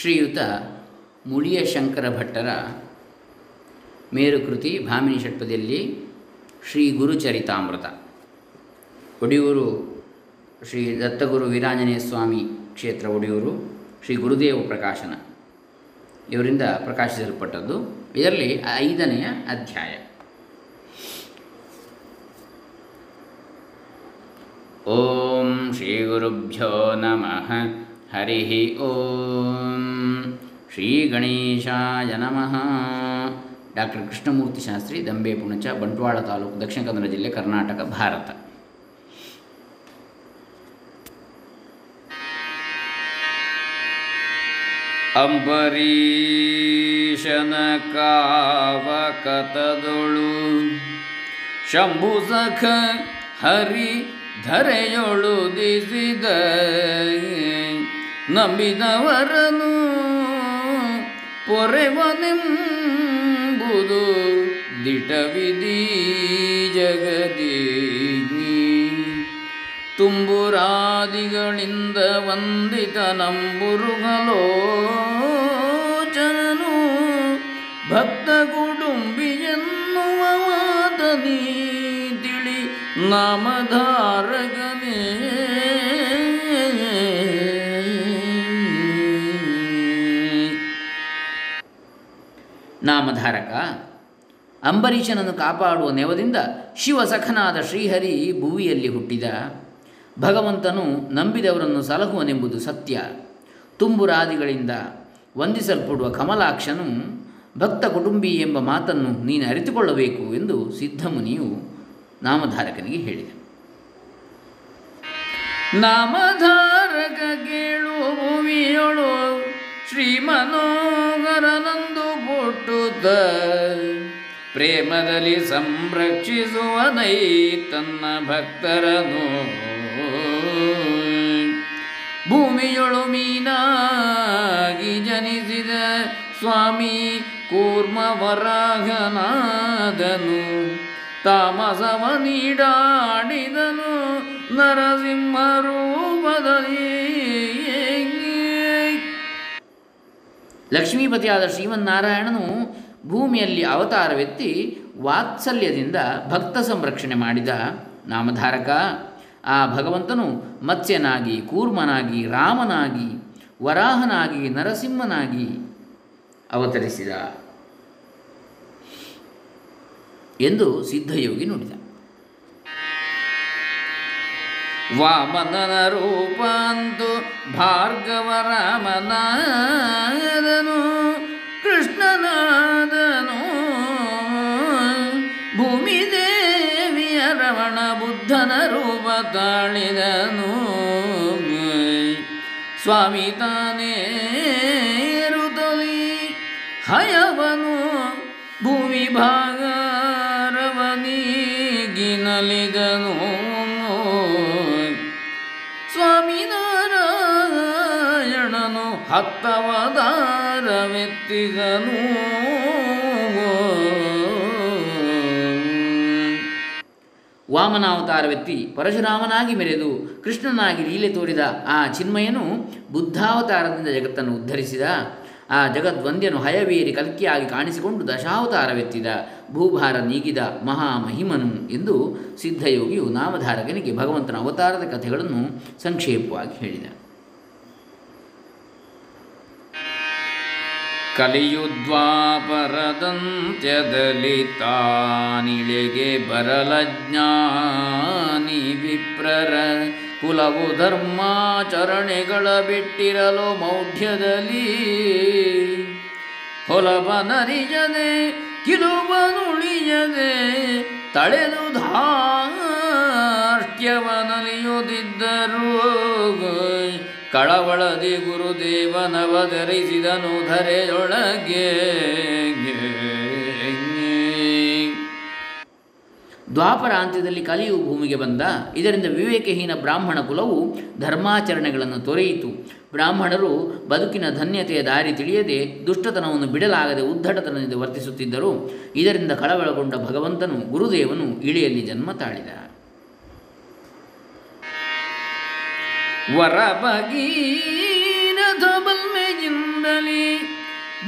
ಶ್ರೀಯುತ ಮುಳಿಯ ಶಂಕರ ಭಟ್ಟರ ಮೇರುಕೃತಿ ಭಾಮಿನಿ ಷಟ್ಪದಿಯಲ್ಲಿ ಶ್ರೀಗುರುಚರಿತಾಮೃತ, ಉಡಿಯೂರು ಶ್ರೀ ದತ್ತಗುರು ವೀರಾಂಜನೇಯ ಸ್ವಾಮಿ ಕ್ಷೇತ್ರ ಉಡಿಯೂರು, ಶ್ರೀ ಗುರುದೇವ ಪ್ರಕಾಶನ ಇವರಿಂದ ಪ್ರಕಾಶಿಸಲ್ಪಟ್ಟದ್ದು. ಇದರಲ್ಲಿ 5ನೇ ಅಧ್ಯಾಯ. ಓಂ ಶ್ರೀ ಗುರುಭ್ಯೋ ನಮಃ. ಹರಿ ಓಂ. ಶ್ರೀ ಗಣೇಶಾಯ ನಮಃ. ಡಾಕ್ಟರ್ ಕೃಷ್ಣಮೂರ್ತಿ ಶಾಸ್ತ್ರಿ, ದಂಬೆಪುಣಚ, ಬಂಟ್ವಾಳ ತಾಲೂಕು, ದಕ್ಷಿಣ ಕನ್ನಡ ಜಿಲ್ಲೆ, ಕರ್ನಾಟಕ, ಭಾರತ. ಅಂಬರೀಶನ ಕಾವಕತದೊಳು ಶಂಭು ಸಖ ಹರಿ ಧರೆಯೊಳು ದಿಸಿದ ನಂಬಿದವರನು ಪೊರೆವನೆಂಬುದು ದಿಟವಿಧಿ ಜಗದಿ. ತುಂಬುರಾದಿಗಳಿಂದ ವಂದಿತ ನಂಬುರುಗಲೋಚನನು ಭಕ್ತ ಕುಟುಂಬಿಯನ್ನುವ ಮಾತನಿ ತಿಳಿ ನಾಮಧಾರಗನೇ. ನಾಮಧಾರಕ ಅಂಬರೀಷನನ್ನು ಕಾಪಾಡುವ ನೆವದಿಂದ ಶಿವಸಖನಾದ ಶ್ರೀಹರಿ ಭುವಿಯಲ್ಲಿ ಹುಟ್ಟಿದ. ಭಗವಂತನು ನಂಬಿದವರನ್ನು ಸಲಹುವನೆಂಬುದು ಸತ್ಯ. ತುಂಬುರಾದಿಗಳಿಂದ ವಂದಿಸಲ್ಪಡುವ ಕಮಲಾಕ್ಷನು ಭಕ್ತ ಕುಟುಂಬಿ ಎಂಬ ಮಾತನ್ನು ನೀನು ಅರಿತುಕೊಳ್ಳಬೇಕು ಎಂದು ಸಿದ್ಧಮುನಿಯು ನಾಮಧಾರಕನಿಗೆ ಹೇಳಿದ. ನಾಮಧಾರಕ ಕೇಳು ಭುವಿಯೊಳು ಶ್ರೀ ಮನೋಹರನಂದು ಕೊಟ್ಟುತ್ತ ಪ್ರೇಮದಲ್ಲಿ ಸಂರಕ್ಷಿಸುವನೈ ತನ್ನ ಭಕ್ತರನು. ಭೂಮಿಯೊಳು ಮೀನಾಗಿ ಜನಿಸಿದ ಸ್ವಾಮಿ ಕೂರ್ಮ ವರಾಘನಾದನು. ತಾಮಸವ ನೀಡಾಡಿದನು ನರಸಿಂಹ ರೂಪದಲ್ಲಿ. ಲಕ್ಷ್ಮೀಪತಿಯಾದ ಶ್ರೀಮನ್ನಾರಾಯಣನು ಭೂಮಿಯಲ್ಲಿ ಅವತಾರವೆತ್ತಿ ವಾತ್ಸಲ್ಯದಿಂದ ಭಕ್ತ ಸಂರಕ್ಷಣೆ ಮಾಡಿದ. ನಾಮಧಾರಕ, ಆ ಭಗವಂತನು ಮತ್ಸ್ಯನಾಗಿ, ಕೂರ್ಮನಾಗಿ, ರಾಮನಾಗಿ, ವರಾಹನಾಗಿ, ನರಸಿಂಹನಾಗಿ ಅವತರಿಸಿದ ಎಂದು ಸಿದ್ಧಯೋಗಿ ನುಡಿದ. ವಾಮನನ ರೂಪಾಂತು ಭಾರ್ಗವರಾಮನಾದನು ಕೃಷ್ಣನಾದನು. ಭೂಮಿ ದೇವಿಯ ರಮಣ ಬುದ್ಧನ ರೂಪ ತಾಳಿದನು. ಸ್ವಾಮಿ ತಾನೇ ಋತಲಿ ಹಯವನು ಭೂಮಿ ಭಾಗರವನಿಗಿನಲಿದನು. ಸ್ವಾಮಿ ನಾರಾಯಣನು ಹತ್ತವದಾರವೆತ್ತಿದನು. ವಾಮನಾವತಾರವೆತ್ತಿ ಪರಶುರಾಮನಾಗಿ ಮೆರೆದು ಕೃಷ್ಣನಾಗಿ ಲೀಲೆ ತೋರಿದ ಆ ಚಿನ್ಮಯನು ಬುದ್ಧಾವತಾರದಿಂದ ಜಗತ್ತನ್ನು ಉದ್ಧರಿಸಿದ. ಆ ಜಗದ್ವಂದ್ಯನು ಹಯವೇರಿ ಕಲ್ಕಿಯಾಗಿ ಕಾಣಿಸಿಕೊಂಡು ದಶಾವತಾರವೆತ್ತಿದ, ಭೂಭಾರ ನೀಗಿದ ಮಹಾಮಹಿಮನು ಎಂದು ಸಿದ್ಧಯೋಗಿಯು ನಾಮಧಾರಕನಿಗೆ ಭಗವಂತನ ಅವತಾರದ ಕಥೆಗಳನ್ನು ಸಂಕ್ಷೇಪವಾಗಿ ಹೇಳಿದ. ಕಲಿಯುದ್ವಾಪರದಂತ್ಯದಲ್ಲಿ ತಾನಿಳೆಗೆ ಬರಲಜ್ಞಾನಿ ವಿಪ್ರರ ಕುಲವು ಧರ್ಮಾಚರಣೆಗಳ ಬಿಟ್ಟಿರಲು ಮೌಢ್ಯದಲ್ಲಿ. ಹೊಲಬನರಿಯದೆ ಕಿಲುಬನುಳಿಯದೆ ತಳೆದು ಧಾರ್ಷ್ಟ್ಯವನಲಿಯುತ್ತಿದ್ದರು. ಕಳವಳದಿ ಗುರುದೇವನವಧರಿಸಿದನು ಧರೆಯೊಳಗೆ. ದ್ವಾಪರಾಂತ್ಯದಲ್ಲಿ ಕಲಿಯು ಭೂಮಿಗೆ ಬಂದ. ಇದರಿಂದ ವಿವೇಕಹೀನ ಬ್ರಾಹ್ಮಣ ಕುಲವು ಧರ್ಮಾಚರಣೆಗಳನ್ನು ತೊರೆಯಿತು. ಬ್ರಾಹ್ಮಣರು ಬದುಕಿನ ಧನ್ಯತೆಯ ದಾರಿ ತಿಳಿಯದೆ ದುಷ್ಟತನವನ್ನು ಬಿಡಲಾಗದೆ ಉದ್ಧಟತನದಿಂದ ವರ್ತಿಸುತ್ತಿದ್ದರು. ಇದರಿಂದ ಕಳವಳಗೊಂಡ ಭಗವಂತನು ಗುರುದೇವನು ಇಳಿಯಲ್ಲಿ ಜನ್ಮ ತಾಳಿದ. ವರ ಭಗೀರಥ ಬಲ್ಮೆಯಿಂದ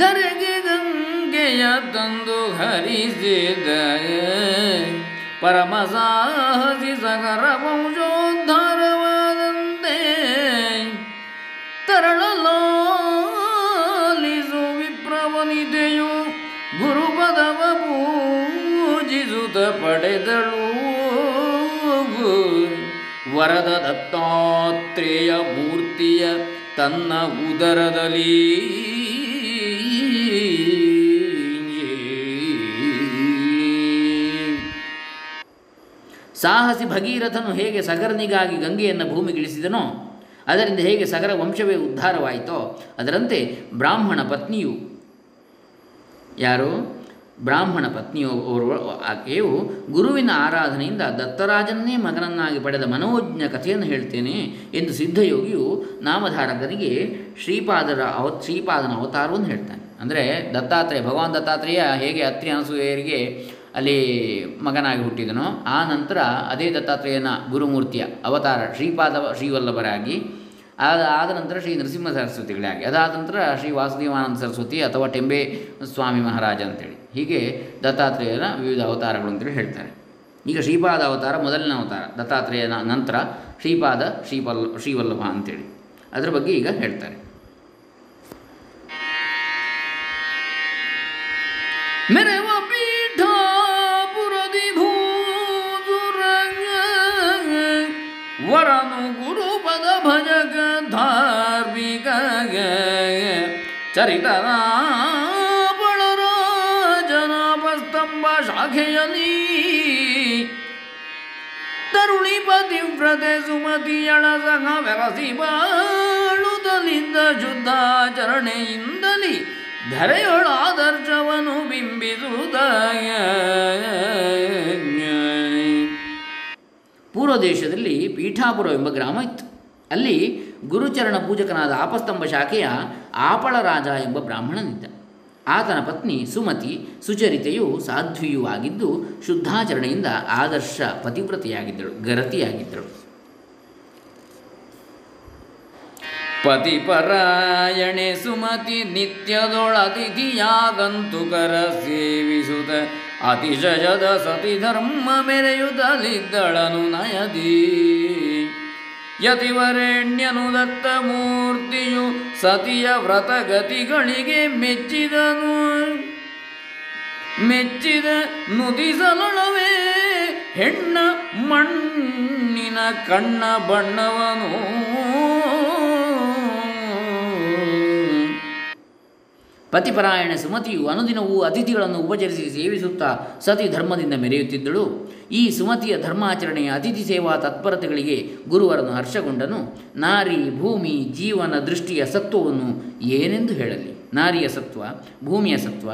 ಧರೆಗೆ ಗಂಗೆಯ ತಂದು ಹರಿಸಿದಯೇ ಪರಮ ಸಾಹಸಿ ಸಗರ ವಂಶೋದ್ಧಾರವಾದಂತೆ ತರಳಲಿಸು ವಿಪ್ರವನಿದೆಯು ಗುರುಪದವ ಪೂಜಿಸುತ್ತ ಪಡೆದಳು. ವರದ ದತ್ತಾತ್ರೇಯ ಮೂರ್ತಿಯ ತನ್ನ ಉದರದಲ್ಲಿ ಸಾಹಸಿ ಭಗೀರಥನು ಹೇಗೆ ಸಗರನಿಗಾಗಿ ಗಂಗೆಯನ್ನು ಭೂಮಿಗಿಳಿಸಿದನೋ ಅದರಿಂದ ಹೇಗೆ ಸಗರ ವಂಶವೇ ಉದ್ಧಾರವಾಯಿತೋ ಅದರಂತೆ ಬ್ರಾಹ್ಮಣ ಪತ್ನಿಯು ಯಾರು ಬ್ರಾಹ್ಮಣ ಪತ್ನಿಯು ಗುರುವಿನ ಆರಾಧನೆಯಿಂದ ದತ್ತರಾಜನ್ನೇ ಮಗನನ್ನಾಗಿ ಪಡೆದ ಮನೋಜ್ಞ ಕಥೆಯನ್ನು ಹೇಳ್ತೇನೆ ಎಂದು ಸಿದ್ಧಯೋಗಿಯು ನಾಮಧಾರಕರಿಗೆ ಶ್ರೀಪಾದನ ಅವತಾರವನ್ನು ಹೇಳ್ತಾನೆ. ಅಂದರೆ ದತ್ತಾತ್ರೇಯ ಭಗವಾನ್ ದತ್ತಾತ್ರೇಯ ಹೇಗೆ ಅತ್ರಿ ಅನಸೂಯರಿಗೆ ಅಲ್ಲಿ ಮಗನಾಗಿ ಹುಟ್ಟಿದನೋ ಆ ನಂತರ ಅದೇ ದತ್ತಾತ್ರೇಯನ ಗುರುಮೂರ್ತಿಯ ಅವತಾರ ಶ್ರೀಪಾದ ಶ್ರೀವಲ್ಲಭರಾಗಿ ಆದ ನಂತರ ಶ್ರೀ ನರಸಿಂಹ ಸರಸ್ವತಿಗಳಾಗಿ ಅದಾದ ನಂತರ ಶ್ರೀ ವಾಸುದೇವಾನಂದ ಸರಸ್ವತಿ ಅಥವಾ ಟೆಂಬೆ ಸ್ವಾಮಿ ಮಹಾರಾಜ ಅಂತೇಳಿ ಹೀಗೆ ದತ್ತಾತ್ರೇಯನ ವಿವಿಧ ಅವತಾರಗಳು ಅಂತೇಳಿ ಹೇಳ್ತಾರೆ. ಈಗ ಶ್ರೀಪಾದ ಅವತಾರ ಮೊದಲಿನ ಅವತಾರ ದತ್ತಾತ್ರೇಯನ ನಂತರ ಶ್ರೀವಲ್ಲಭ ಅಂತೇಳಿ ಅದರ ಬಗ್ಗೆ ಈಗ ಹೇಳ್ತಾರೆ. ವರನು ಗುರುಪದ ಭಜಗ ಧಾರ್ಮಿಕ ಚರಿತರಾಪಳರಾಜನ ಆಪಸ್ತಂಭ ಶಾಖೆಯಲ್ಲಿ ತರುಣಿ ಪತಿವ್ರತೆ ಸುಮತಿಯಳ ಸಹ ವ್ಯರಸಿ ಬಾಳುತ್ತಲಿದ್ದ ಶುದ್ಧಾಚರಣೆಯಿಂದಲೇ ಧರೆಯೊಳ ಆದರ್ಶವನ್ನು ಬಿಂಬಿಸುವುದ. ಪೂರ್ವ ದೇಶದಲ್ಲಿ ಪೀಠಾಪುರ ಎಂಬ ಗ್ರಾಮ ಇತ್ತು. ಅಲ್ಲಿ ಗುರುಚರಣ ಪೂಜಕನಾದ ಆಪಸ್ತಂಭ ಶಾಖೆಯ ಆಪಳರಾಜ ಎಂಬ ಬ್ರಾಹ್ಮಣನಿದ್ದ. ಆತನ ಪತ್ನಿ ಸುಮತಿ ಸುಚರಿತೆಯು ಸಾಧ್ವಿಯೂ ಆಗಿದ್ದು ಶುದ್ಧಾಚರಣೆಯಿಂದ ಆದರ್ಶ ಪತಿವ್ರತೆಯಾಗಿದ್ದಳು, ಗರತಿಯಾಗಿದ್ದಳು. ಪತಿಪರಾಯಣೆ ಸುಮತಿ ನಿತ್ಯದೊಳತಿಥಿಯಾಗಂತುಕರ ಸೇವಿಸುತ್ತ ಅತಿಶಯದ ಸತಿ ಧರ್ಮ ಮೆರೆಯುತ್ತಲಿದ್ದಳನು ನಯದಿ. ಯತಿವರೆಣ್ಯನು ದತ್ತಮೂರ್ತಿಯು ಸತಿಯ ವ್ರತಗತಿಗಳಿಗೆ ಮೆಚ್ಚಿದ ನುತಿಸಲಳವೇ ಹೆಣ್ಣ ಮಣ್ಣಿನ ಕಣ್ಣ ಬಣ್ಣವನು. ಪತಿಪರಾಯಣ ಸುಮತಿಯು ಅನುದಿನವೂ ಅತಿಥಿಗಳನ್ನು ಉಪಚರಿಸಿ ಸೇವಿಸುತ್ತಾ ಸತಿ ಧರ್ಮದಿಂದ ಮೆರೆಯುತ್ತಿದ್ದಳು. ಈ ಸುಮತಿಯ ಧರ್ಮಾಚರಣೆಯ ಅತಿಥಿ ಸೇವಾ ತತ್ಪರತೆಗಳಿಗೆ ಗುರುವರನ್ನು ಹರ್ಷಗೊಂಡನು. ನಾರಿ ಭೂಮಿ ಜೀವನ ದೃಷ್ಟಿಯ ಸತ್ವವನ್ನು ಏನೆಂದು ಹೇಳಲಿ? ನಾರಿಯ ಸತ್ವ, ಭೂಮಿಯ ಸತ್ವ,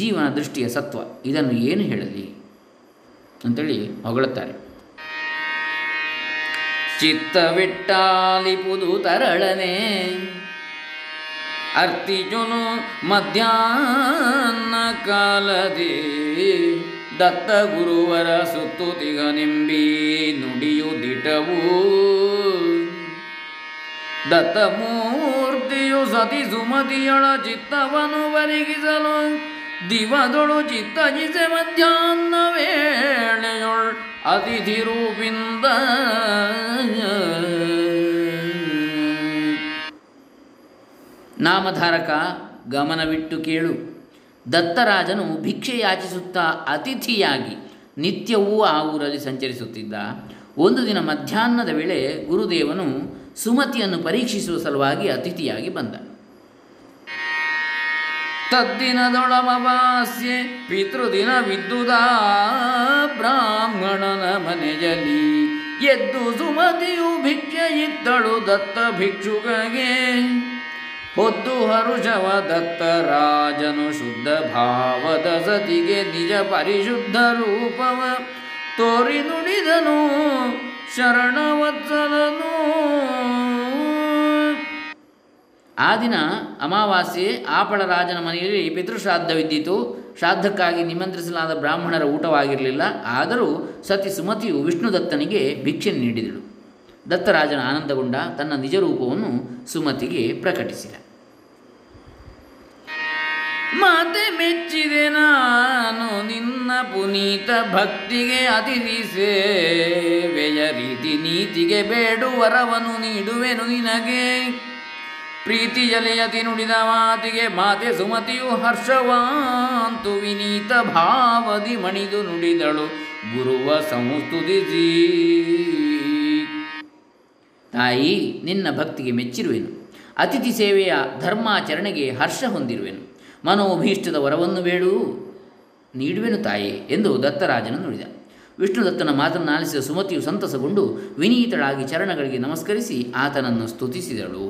ಜೀವನ ದೃಷ್ಟಿಯ ಸತ್ವ ಇದನ್ನು ಏನು ಹೇಳಲಿ ಅಂತೇಳಿ ಹೊಗಳುತ್ತಾರೆ. ಚಿತ್ತವಿಟ್ಟಾಲಿಪುದು ತರಳನೆ ಅರ್ತಿಜುನು ಮಧ್ಯಾಹ್ನ ಕಾಲದಿ ದತ್ತಗುರುವರ ಸುತ್ತುತಿಗ ನಿಂಬಿ ನುಡಿಯುದಿಟವು. ದತ್ತಮೂರ್ತಿಯು ಸತಿ ಸುಮತಿಯಳ ಚಿತ್ತವನ್ನು ಬರಿಗಿಸಲು ದಿವದೊಳು ಚಿತ್ತಜಿಸೆ ಮಧ್ಯಾಹ್ನ ವೇಳೆಯೊಳ್ ಅತಿಥಿ ರೂಪಿಂದ. ನಾಮಧಾರಕ ಗಮನವಿಟ್ಟು ಕೇಳು. ದತ್ತರಾಜನು ಭಿಕ್ಷೆ ಯಾಚಿಸುತ್ತಾ ಅತಿಥಿಯಾಗಿ ನಿತ್ಯವೂ ಆ ಊರಲ್ಲಿ ಸಂಚರಿಸುತ್ತಿದ್ದ. ಒಂದು ದಿನ ಮಧ್ಯಾಹ್ನದ ವೇಳೆ ಗುರುದೇವನು ಸುಮತಿಯನ್ನು ಪರೀಕ್ಷಿಸುವ ಸಲುವಾಗಿ ಅತಿಥಿಯಾಗಿ ಬಂದ. ತದ್ದಿನದೊಳಮವಾಸ್ಯೆ ಪಿತೃದಿನ ವಿದ್ಯುದಾ ಬ್ರಾಹ್ಮಣನ ಮನೆಯಲ್ಲಿ ಎದ್ದು ಸುಮತಿಯು ಭಿಕ್ಷೆ ಇದ್ದಳು. ದತ್ತ ಭಿಕ್ಷುಕಗೆ ಹೊದ್ದು ಹರುಷವ ದತ್ತರಾಜನು ಶುದ್ಧ ಭಾವದ ಸತಿಗೆ ನಿಜ ಪರಿಶುದ್ಧ ರೂಪವ ತೋರಿ ನುಡಿದನು ಶರಣವತ್ಸಲನು. ಆ ದಿನ ಅಮಾವಾಸ್ಯೆ ಆಪಳರಾಜನ ಮನೆಯಲ್ಲಿ ಪಿತೃಶ್ರಾದ್ದವಿದ್ದಿತು. ಶ್ರಾದ್ದಕ್ಕಾಗಿ ನಿಮಂತ್ರಿಸಲಾದ ಬ್ರಾಹ್ಮಣರ ಊಟವಾಗಿರಲಿಲ್ಲ. ಆದರೂ ಸತಿ ಸುಮತಿಯು ವಿಷ್ಣುದತ್ತನಿಗೆ ಭಿಕ್ಷೆ ನೀಡಿದಳು. ದತ್ತರಾಜನ ಆನಂದಗೊಂಡ ತನ್ನ ನಿಜರೂಪವನ್ನು ಸುಮತಿಗೆ ಪ್ರಕಟಿಸಿದ. ಮಾತೆ ಮೆಚ್ಚಿದೆ ನಾನು ನಿನ್ನ ಪುನೀತ ಭಕ್ತಿಗೆ, ಅತಿಥಿ ಸೇವೆಯ ರೀತಿ ನೀತಿಗೆ ಬೇಡು ವರವನ್ನು ನೀಡುವೆನು ನಿನಗೆ. ಪ್ರೀತಿಯಲ್ಲಿ ಅತಿ ನುಡಿದ ಮಾತಿಗೆ ಮಾತೆ ಸುಮತಿಯು ಹರ್ಷವಾಂತು, ವಿನೀತ ಭಾವದಿ ಮಣಿದು ನುಡಿದಳು ಗುರುವ ಸಂಸ್ತುತಿಸಿ. ತಾಯಿ, ನಿನ್ನ ಭಕ್ತಿಗೆ ಮೆಚ್ಚಿರುವೆನು, ಅತಿಥಿ ಸೇವೆಯ ಧರ್ಮಾಚರಣೆಗೆ ಹರ್ಷ ಹೊಂದಿರುವೆನು, ಮನೋಭೀಷ್ಟದ ವರವನ್ನು ಬೇಡು ನೀಡುವೆನು ತಾಯಿ ಎಂದು ದತ್ತರಾಜನು ನುಡಿದ. ವಿಷ್ಣುದತ್ತನ ಮಾತನ್ನು ಆಲಿಸಿದ ಸುಮತಿಯು ಸಂತಸಗೊಂಡು ವಿನೀತಳಾಗಿ ಚರಣಗಳಿಗೆ ನಮಸ್ಕರಿಸಿ ಆತನನ್ನು ಸ್ತುತಿಸಿದಳು.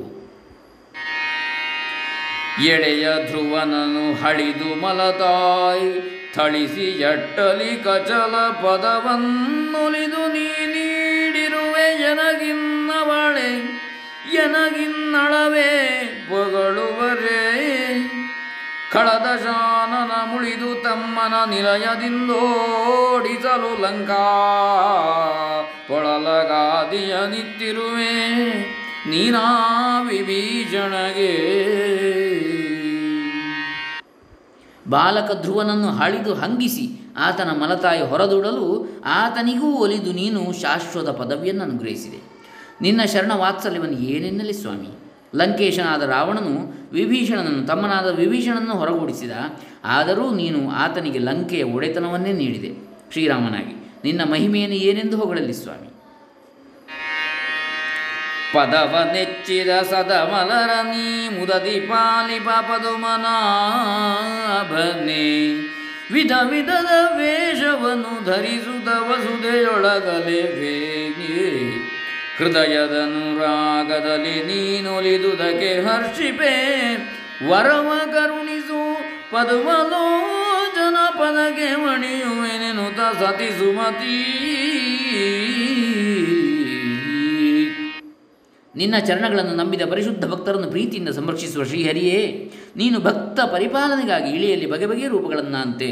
ಎಳೆಯ ಧ್ರುವನನು ಹಳಿದು ಮಲತಾಯಿ, ಥಳಿಸಿ ಎಟ್ಟಲಿ ಕಚಲ ಪದವನ್ನುಲಿದು ನೀ ನೀಡಿರುವೆ ಎನಗಿನ್ನವಳೆ ಎನಗಿನ್ನಳವೇ ಪೊಗಳುವರೇ. ಕಳದ ಶಾನನ ಮುಳಿದು ತಮ್ಮನ ನಿಲಯದಿಂದೋಡಿಸಲು ಲಂಕಾ ಪೊಳಲಗಾದಿಯ ನಿತ್ತಿರುವೆ ನೀನಾ ವಿಭೀಷಣಗೆ. ಬಾಲಕ ಧ್ರುವನನ್ನು ಹಳಿದು ಹಂಗಿಸಿ ಆತನ ಮಲತಾಯಿ ಹೊರದೂಡಲು ಆತನಿಗೂ ಒಲಿದು ನೀನು ಶಾಶ್ವತ ಪದವಿಯನ್ನು ಅನುಗ್ರಹಿಸಿದೆ. ನಿನ್ನ ಶರಣ ವಾತ್ಸಲ್ಯವನ್ನು ಏನೆನ್ನಲಿ ಸ್ವಾಮಿ. ಲಂಕೇಶನಾದ ರಾವಣನು ವಿಭೀಷಣನನ್ನು ತಮ್ಮನಾದ ವಿಭೀಷಣನನ್ನು ಹೊರಗೂಡಿಸಿದ, ಆದರೂ ನೀನು ಆತನಿಗೆ ಲಂಕೆಯ ಒಡೆತನವನ್ನೇ ನೀಡಿದೆ ಶ್ರೀರಾಮನಾಗಿ. ನಿನ್ನ ಮಹಿಮೆಯನ್ನು ಏನೆಂದು ಹೊಗಳಲಿ ಸ್ವಾಮಿ. ಪದವ ನೆಚ್ಚಿದ ಸದಮಲರ ನೀ ಮುದದಿ ಪಾಲಿಪ ಪದುಮನಾಭನೆ, ವಿಧ ವಿಧದ ವೇಷವನ್ನು ಧರಿಸುತ್ತ ವಸುದೆಯೊಳಗಲೆ ವೇಗೆ. ಹೃದಯದನುರಾಗದಲ್ಲಿ ನೀನೊಲಿದುದಕ್ಕೆ ಹರ್ಷಿಪೆ, ವರವ ಕರುಣಿಸು ಪದುಮಲೋಚನ ಪದಕ್ಕೆ ಮಣಿಯುವೆನೆನುತ ಸತಿ ಸುಮತಿ. ನಿನ್ನ ಚರಣಗಳನ್ನು ನಂಬಿದ ಪರಿಶುದ್ಧ ಭಕ್ತರನ್ನು ಪ್ರೀತಿಯಿಂದ ಸಂರಕ್ಷಿಸುವ ಶ್ರೀಹರಿಯೇ, ನೀನು ಭಕ್ತ ಪರಿಪಾಲನೆಗಾಗಿ ಇಳಿಯಲ್ಲಿ ಬಗೆ ಬಗೆಯ ರೂಪಗಳನ್ನಂತೆ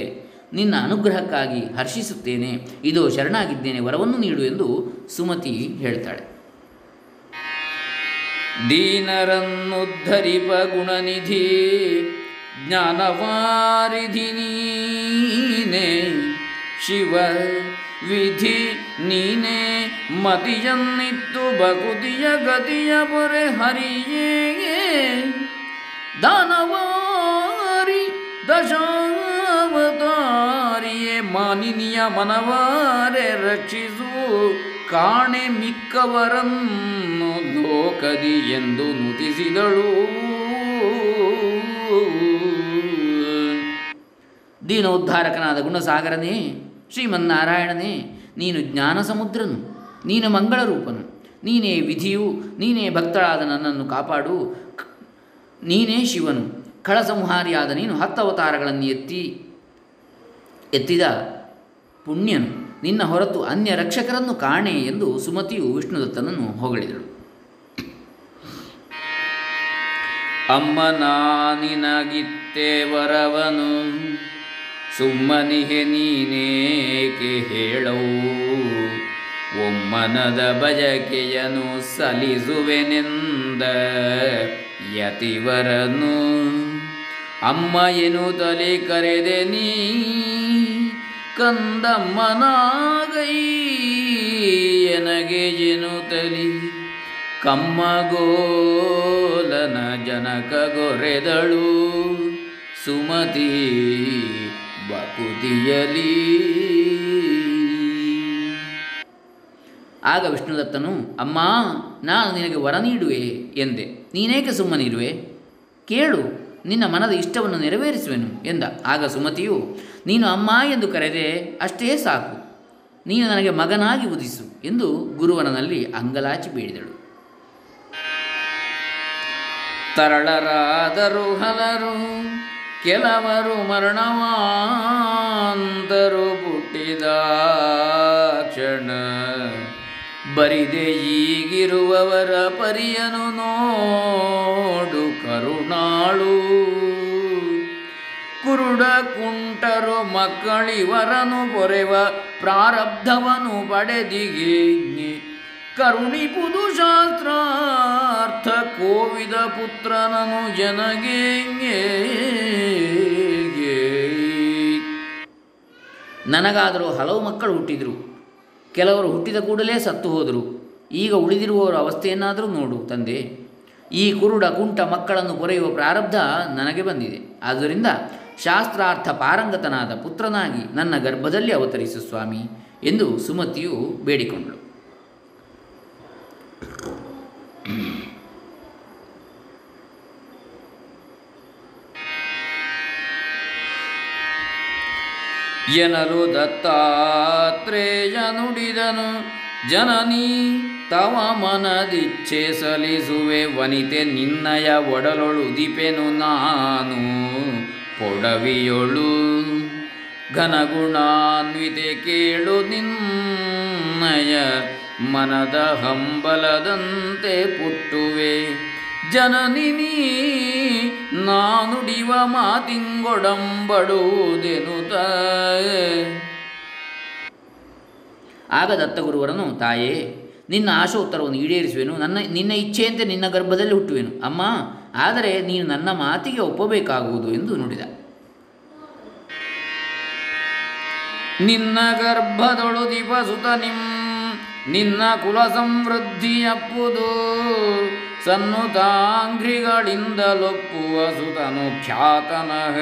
ನಿನ್ನ ಅನುಗ್ರಹಕ್ಕಾಗಿ ಹರ್ಷಿಸುತ್ತೇನೆ. ಇದು ಶರಣಾಗಿದ್ದೇನೆ, ವರವನ್ನು ನೀಡು ಎಂದು ಸುಮತಿ ಹೇಳ್ತಾಳೆ. ದೀನರನ್ನುದ್ಧರಿಪ ಗುಣನಿಧಿ ಜ್ಞಾನವಾರಿಧಿ ನೀನೇ, ಶಿವ ವಿಧಿ ನೀನೇ ಮತಿಯನ್ನಿತ್ತು ಬಕುತಿಯ ಗತಿಯ ಪೊರೆ ಹರಿಯೇ. ದಾನವಾರಿ ದಶಾವತಾರಿಯೇ ಮಾನಿನಿಯ ಮನವಾರೆ ರಕ್ಷಿಸು, ಕಾಣೆ ಮಿಕ್ಕವರನ್ನು ಲೋಕದಿ ಎಂದು ನುತಿಸಿದಳು. ದೀನೋದ್ಧಾರಕನಾದ ಗುಣಸಾಗರನೇ, ಶ್ರೀಮನ್ನಾರಾಯಣನೇ, ನೀನು ಜ್ಞಾನ ಸಮುದ್ರನು, ನೀನು ಮಂಗಳ ರೂಪನು, ನೀನೇ ವಿಧಿಯು, ನೀನೇ ಭಕ್ತಳಾದ ನನ್ನನ್ನು ಕಾಪಾಡು. ನೀನೇ ಶಿವನು, ಖಳಸಂಹಾರಿಯಾದ ನೀನು ಹತ್ತವತಾರಗಳನ್ನು ಎತ್ತಿದ ಪುಣ್ಯನು, ನಿನ್ನ ಹೊರತು ಅನ್ಯ ರಕ್ಷಕರನ್ನು ಕಾಣೆ ಎಂದು ಸುಮತಿಯು ವಿಷ್ಣುದತ್ತನನ್ನು ಹೊಗಳಿದಳು. ಅಮ್ಮನ ನಿನಗಿತ್ತೆ ವರವನು, ಸುಮ್ಮನಿಗೆ ನೀನೇಕೆ ಹೇಳವು ಒಮ್ಮನದ ಬಯಕೆಯನು ಸಲಿಸುವೆನೆಂದ ಯತಿವರನು. ಅಮ್ಮ ಎನ್ನುತ್ತಲೇ ಕರೆದೆ ನೀ ಕಂದಮ್ಮನಾಗೈಯನಗೆ ಎನ್ನುತ್ತಲೇ ಕಮ್ಮಗೋಲನ ಜನಕ ಗೊರೆದಳು ಸುಮತಿ ಬಕುತಿಯಲಿ. ಆಗ ವಿಷ್ಣುದತ್ತನು, ಅಮ್ಮ ನಾನು ನಿನಗೆ ವರ ನೀಡುವೆ ಎಂದೆ, ನೀನೇಕೆ ಸುಮ್ಮನಿರುವೆ, ಕೇಳು, ನಿನ್ನ ಮನದ ಇಷ್ಟವನ್ನು ನೆರವೇರಿಸುವೆನು ಎಂದ. ಆಗ ಸುಮತಿಯು, ನೀನು ಅಮ್ಮ ಎಂದು ಕರೆದೆ ಅಷ್ಟೇ ಸಾಕು, ನೀನು ನನಗೆ ಮಗನಾಗಿ ಉದಿಸು ಎಂದು ಗುರುವರನಲ್ಲಿ ಅಂಗಲಾಚಿ ಬೀಳಿದಳು. ತರಳರಾದರು ಹಲರು, ಕೆಲವರು ಮರಣವಾಂತರು, ಪುಟ್ಟಿದಾಕ್ಷಣ ಬರಿದೆ ಈಗಿರುವವರ ಪರಿಯನು ನೋಡು ಕರುಣಾಳು. ಕುರುಡ ಕುಂಟರು ಮಕ್ಕಳಿವರನು ಪೊರೆವ ಪ್ರಾರಬ್ಧವನು ಪಡೆದಿಗೆ, ಕರುಣಿಪುದು ಶಾಸ್ತ್ರಾರ್ಥ ಕೋವಿದ ಪುತ್ರನನು ಜನಗೇಂಗೆ. ನನಗಾದರೂ ಹಲವು ಮಕ್ಕಳು ಹುಟ್ಟಿದರು. ಕೆಲವರು ಹುಟ್ಟಿದ ಕೂಡಲೇ ಸತ್ತು ಹೋದರು. ಈಗ ಉಳಿದಿರುವವರ ಅವಸ್ಥೆಯನ್ನಾದರೂ ನೋಡು ತಂದೆ. ಈ ಕುರುಡ ಕುಂಟ ಮಕ್ಕಳನ್ನು ಕೊರೆಯುವ ಪ್ರಾರಬ್ಧ ನನಗೆ ಬಂದಿದೆ. ಆದ್ದರಿಂದ ಶಾಸ್ತ್ರಾರ್ಥ ಪಾರಂಗತನಾದ ಪುತ್ರನಾಗಿ ನನ್ನ ಗರ್ಭದಲ್ಲಿ ಅವತರಿಸು ಸ್ವಾಮಿ ಎಂದು ಸುಮತಿಯು ಬೇಡಿಕೊಂಡಳು. ಎನಲು ದತ್ತಾತ್ರೇಯ ನುಡಿದನು ಜನನೀ ತವ ಮನದಿಚ್ಛೆ ಸಲಿಸುವೆ ವನಿತೆ ನಿನ್ನಯ ಒಡಲೊಳು ದೀಪೆನು ನಾನು ಕೊಡವಿಯೊಳು ಘನಗುಣಾನ್ವಿತೆ ಕೇಳು ನಿನ್ನಯ ಮನದ ಹಂಬಲದಂತೆ ಪುಟ್ಟುವೆ ಜನನಿನೀ ನಾನುಡಿವ ಮಾತಿಂಗೊಡಂಬಡುವುದೆನುತ. ಆಗ ದತ್ತಗುರುವರನು, ತಾಯೇ, ನಿನ್ನ ಆಶೋತ್ತರವನ್ನು ಈಡೇರಿಸುವೆನು, ನಿನ್ನ ಇಚ್ಛೆಯಂತೆ ನಿನ್ನ ಗರ್ಭದಲ್ಲಿ ಹುಟ್ಟುವೆನು ಅಮ್ಮ, ಆದರೆ ನೀನು ನನ್ನ ಮಾತಿಗೆ ಒಪ್ಪಬೇಕಾಗುವುದು ಎಂದು ನುಡಿದ. ನಿನ್ನ ಗರ್ಭದೊಳು ದಿವಸುತ ನಿನ್ನ ಕುಲ ಸಮೃದ್ಧಿಯಪ್ಪುದು ಸನ್ನುತಾಂಘ್ರಿಗಳಿಂದಲೊಪ್ಪುವ ಸುತನು ಖ್ಯಾತನಃ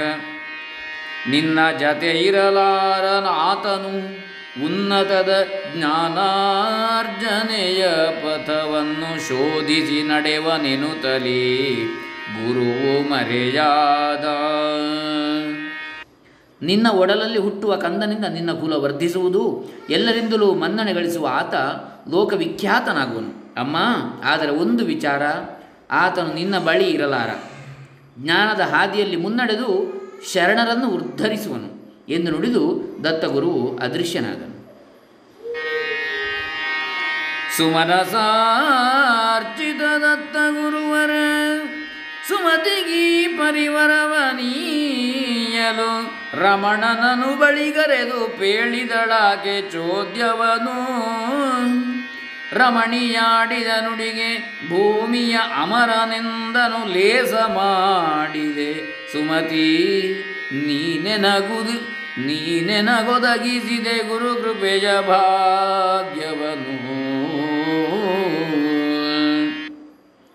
ನಿನ್ನ ಜತೆ ಇರಲಾರನಾತನು ಉನ್ನತದ ಜ್ಞಾನಾರ್ಜನೆಯ ಪಥವನ್ನು ಶೋಧಿಸಿ ನಡೆವನೆನುತಲೀ ಗುರುವು ಮರೆಯಾದ. ನಿನ್ನ ಒಡಲಲ್ಲಿ ಹುಟ್ಟುವ ಕಂದನಿಂದ ನಿನ್ನ ಕುಲ ವರ್ಧಿಸುವುದು, ಎಲ್ಲರಿಂದಲೂ ಮನ್ನಣೆ ಗಳಿಸುವ ಆತ ಲೋಕವಿಖ್ಯಾತನಾಗುವನು ಅಮ್ಮ. ಆದರೆ ಒಂದು ವಿಚಾರ, ಆತನು ನಿನ್ನ ಬಳಿ ಇರಲಾರ, ಜ್ಞಾನದ ಹಾದಿಯಲ್ಲಿ ಮುನ್ನಡೆದು ಶರಣರನ್ನು ಉದ್ಧರಿಸುವನು ಎಂದು ನುಡಿದು ದತ್ತಗುರುವು ಅದೃಶ್ಯನಾದನು. ಸುಮನಸಾರ್ಚಿತ ದತ್ತಗುರುವರ ಸುಮತಿಗೀ ಪರಿವರವನೀಯಲು ರಮಣನನು ಬಳಿಗರೆದು ಪೇಳಿದಳಾಗೆ ಚೋದ್ಯವನು ರಮಣಿಯಾಡಿದ ನುಡಿಗೆ ಭೂಮಿಯ ಅಮರನೆಂದನು ಲೇಸ ಮಾಡಿದೆ ಸುಮತಿ ನೀನೆನಗೊದಗಿಸಿದೆ ಗುರು ಕೃಪೆಯ ಭಾಗ್ಯವನು.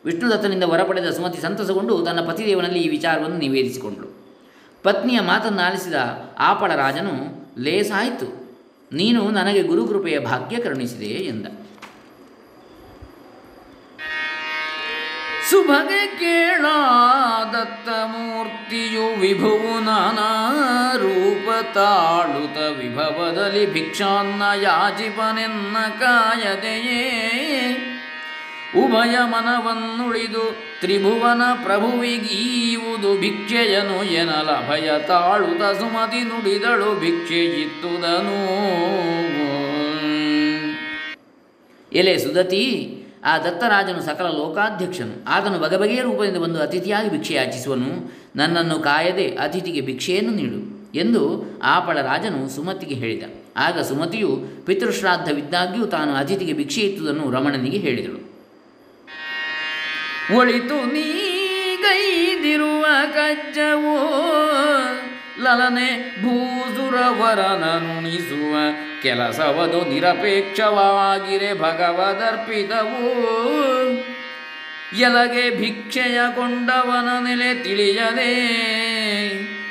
ವಿಷ್ಣುದತ್ತನಿಂದ ಹೊರಪಡೆದ ಸುಮತಿ ಸಂತಸಗೊಂಡು ತನ್ನ ಪತಿದೇವನಲ್ಲಿ ಈ ವಿಚಾರವನ್ನು ನಿವೇದಿಸಿಕೊಂಡಳು. ಪತ್ನಿಯ ಮಾತನ್ನು ಆಲಿಸಿದ ಆಪಳರಾಜನು, ಲೇಸಾಯಿತು, ನೀನು ನನಗೆ ಗುರುಕೃಪೆಯ ಭಾಗ್ಯ ಕರುಣಿಸಿದೆ ಎಂದ. ಸುಭಗೆ ಕೇಳ ದತ್ತಮೂರ್ತಿಯು ವಿಭುವು ನಾನಾ ರೂಪ ತಾಳುತ ವಿಭವದಲ್ಲಿ ಭಿಕ್ಷಾನ್ನ ಯಾಚಿಪನೆನ್ನ ಕಾಯದೆಯೇ ಉಭಯ ಮನವನ್ನುಳಿದು ತ್ರಿಭುವನ ಪ್ರಭುವಿಗೀವುದು ಭಿಕ್ಷೆಯನು ಎನಲ ಭಯ ತಾಳುತ ಸುಮತಿ ನುಡಿದಳು ಭಿಕ್ಷೆಯಿತ್ತುದನು. ಎಲೆ ಸುಧತಿ, ಆ ದತ್ತರಾಜನು ಸಕಲ ಲೋಕಾಧ್ಯಕ್ಷನು. ಆತನು ಬಗೆಬಗೆಯ ರೂಪದಿಂದ ಬಂದು ಅತಿಥಿಯಾಗಿ ಭಿಕ್ಷೆ ಯಾಚಿಸುವನು. ನನ್ನನ್ನು ಕಾಯದೆ ಅತಿಥಿಗೆ ಭಿಕ್ಷೆಯನ್ನು ನೀಡು ಎಂದು ಆಪಳರಾಜನು ಸುಮತಿಗೆ ಹೇಳಿದ. ಆಗ ಸುಮತಿಯು ಪಿತೃಶ್ರಾದ್ದವಿದ್ದಾಗ್ಯೂ ತಾನು ಅತಿಥಿಗೆ ಭಿಕ್ಷೆ ಇತ್ತುದನ್ನು ರಮಣನಿಗೆ ಹೇಳಿದಳು. ಒಳಿತು ನೀಗೈದಿರುವ ಕಜ್ಜವೋ ಲಲನೆ ಭೂಸುರವರನನುಣಿಸುವ ಕೆಲಸವದು ನಿರಪೇಕ್ಷವಾಗಿರೆ ಭಗವದರ್ಪಿತವೂ ಎಲಗೆ ಭಿಕ್ಷೆಯ ಕೊಂಡವನ ನೆಲೆ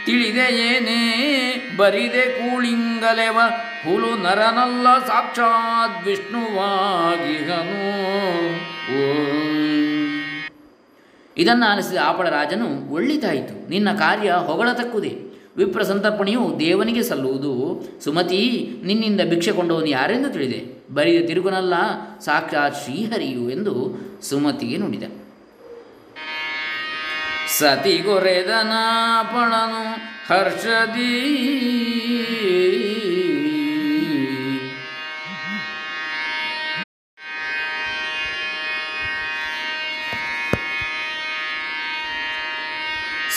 ತಿಳಿದೆಯೇನೇ ಬರಿದೆ ಕೂಳಿಂಗಲೆವ ಹುಲು ನರನಲ್ಲ ಸಾಕ್ಷಾತ್ ವಿಷ್ಣುವಾಗಿಹನು. ಇದನ್ನು ಆಲಿಸಿದ ಆಪಳರಾಜನು, ಒಳ್ಳಿತಾಯಿತು, ನಿನ್ನ ಕಾರ್ಯ ಹೊಗಳತಕ್ಕುದೇ, ವಿಪ್ರ ಸಂತರ್ಪಣೆಯು ದೇವನಿಗೆ ಸಲ್ಲುವುದು. ಸುಮತಿ, ನಿನ್ನಿಂದ ಭಿಕ್ಷೆ ಕೊಂಡವನು ಯಾರೆಂದು ತಿಳಿದೆ, ಬರಿದ ತಿರುಗುನಲ್ಲ ಸಾಕ್ಷಾತ್ ಶ್ರೀಹರಿಯು ಎಂದು ಸುಮತಿಗೆ ನುಡಿದ. ಸತಿ ಗೊರೆದನಾಪಣನು ಹರ್ಷದೀ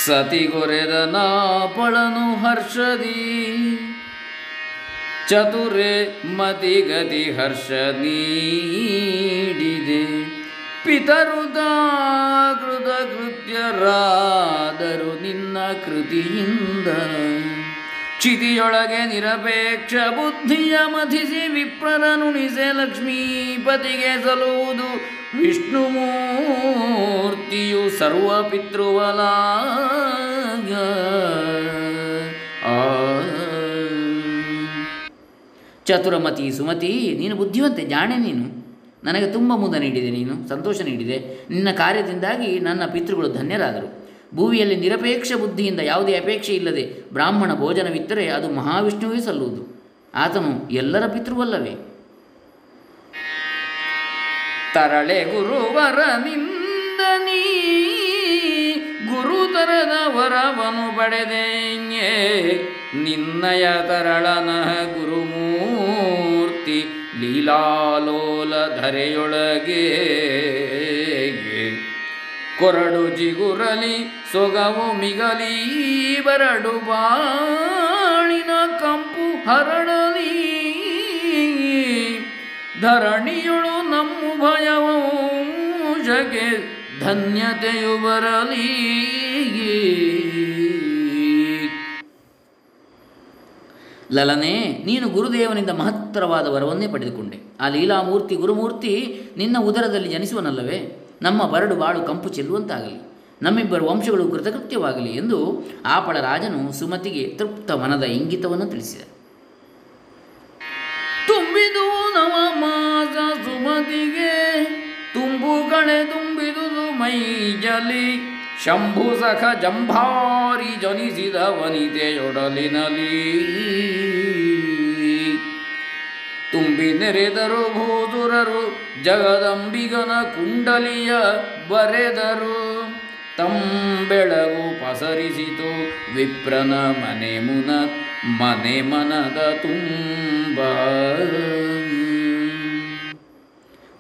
ಸತಿ ಗೊರೆದನಾಪಳನು ಹರ್ಷದಿ ಚತುರೆ ಮತಿಗತಿ ಹರ್ಷ ನೀಡಿದೆ ಪಿತರುದಾಕೃತ ಕೃತ್ಯರಾದರು ನಿನ್ನ ಕೃತಿಯಿಂದ ಕ್ಷಿತಿಯೊಳಗೆ ನಿರಪೇಕ್ಷ ಬುದ್ಧಿಯ ಮಥಿಸಿ ವಿಪ್ರರನುಣಿಸೆ ಲಕ್ಷ್ಮೀಪತಿಗೆ ಸಲ್ಲುವುದು ವಿಷ್ಣುಮೂರ್ತಿಯು ಸರ್ವ ಪಿತೃವಲಾಗ. ಚತುರಮತಿ ಸುಮತಿ, ನೀನು ಬುದ್ಧಿವಂತೆ, ಜಾಣೆ ನೀನು. ನನಗೆ ತುಂಬ ಮುದ ನೀಡಿದೆ, ನೀನು ಸಂತೋಷ ನೀಡಿದೆ. ನಿನ್ನ ಕಾರ್ಯದಿಂದಾಗಿ ನನ್ನ ಪಿತೃಗಳು ಧನ್ಯರಾದರು. ಭೂವಿಯಲ್ಲಿ ನಿರಪೇಕ್ಷ ಬುದ್ಧಿಯಿಂದ ಯಾವುದೇ ಅಪೇಕ್ಷೆ ಇಲ್ಲದೆ ಬ್ರಾಹ್ಮಣ ಭೋಜನವಿತ್ತರೆ ಅದು ಮಹಾವಿಷ್ಣುವೇ ಸಲ್ಲುವುದು. ಆತನು ಎಲ್ಲರ ಪಿತೃವಲ್ಲವೇ. ತರಳೆ ಗುರುವರ ನಿಂದನೀ ಗುರುತರದ ವರವನು ಪಡೆದೇನ್ಯೇ ನಿನ್ನಯ ತರಳನಹ ಗುರುಮೂರ್ತಿ ಲೀಲಾಲೋಲ ಧರೆಯೊಳಗೆ ಕೊರಡು ಜಿಗುರಲಿ ಸೊಗವು ಮಿಗಲಿ ಬರಡು ಬಾಳಿನ ಕಂಪು ಹರಡಲಿ ಧರಣಿಯೊಳು ನಮ್ಮ ಭಯವಂಶಕ್ಕೆ ಧನ್ಯತೆಯು ಬರಲಿ. ಲಲನೆ, ನೀನು ಗುರುದೇವನಿಂದ ಮಹತ್ತರವಾದ ವರವನ್ನೇ ಪಡೆದುಕೊಂಡೆ. ಆ ಲೀಲಾಮೂರ್ತಿ ಗುರುಮೂರ್ತಿ ನಿನ್ನ ಉದರದಲ್ಲಿ ಜನಿಸುವನಲ್ಲವೇ. ನಮ್ಮ ಬರಡು ಬಾಳು ಕಂಪು ಚೆಲ್ಲುವಂತಾಗಲಿ, ನಮ್ಮಿಬ್ಬರು ವಂಶಗಳು ಕೃತಕೃತ್ಯವಾಗಲಿ ಎಂದು ಆಪಳರಾಜನು ಸುಮತಿಗೆ ತೃಪ್ತ ಮನದ ಇಂಗಿತವನ್ನು ತಿಳಿಸಿದ. ತುಂಬಿದು ನವ ಮಾಸ ಸುಮತಿಗೆ ತುಂಬು ಕಳೆ ತುಂಬಿದುದು ಮೈ ಜಲಿ ಶಂಭು ಸಖ ಜಂಭಾರಿ ಜನಿಸಿದ ವನಿತೆಯೊಡಲಿನಲಿ ತುಂಬಿ ನೆರೆದರು ಭೂತುರರು ಜಗದಂಬಿಗನ ಕುಂಡಲಿಯ ಬರೆದರು ತಂಬೆಳಗು ಪಸರಿಸಿತು ವಿಪ್ರನ ಮನೆ ಮನದ ತುಂಬ.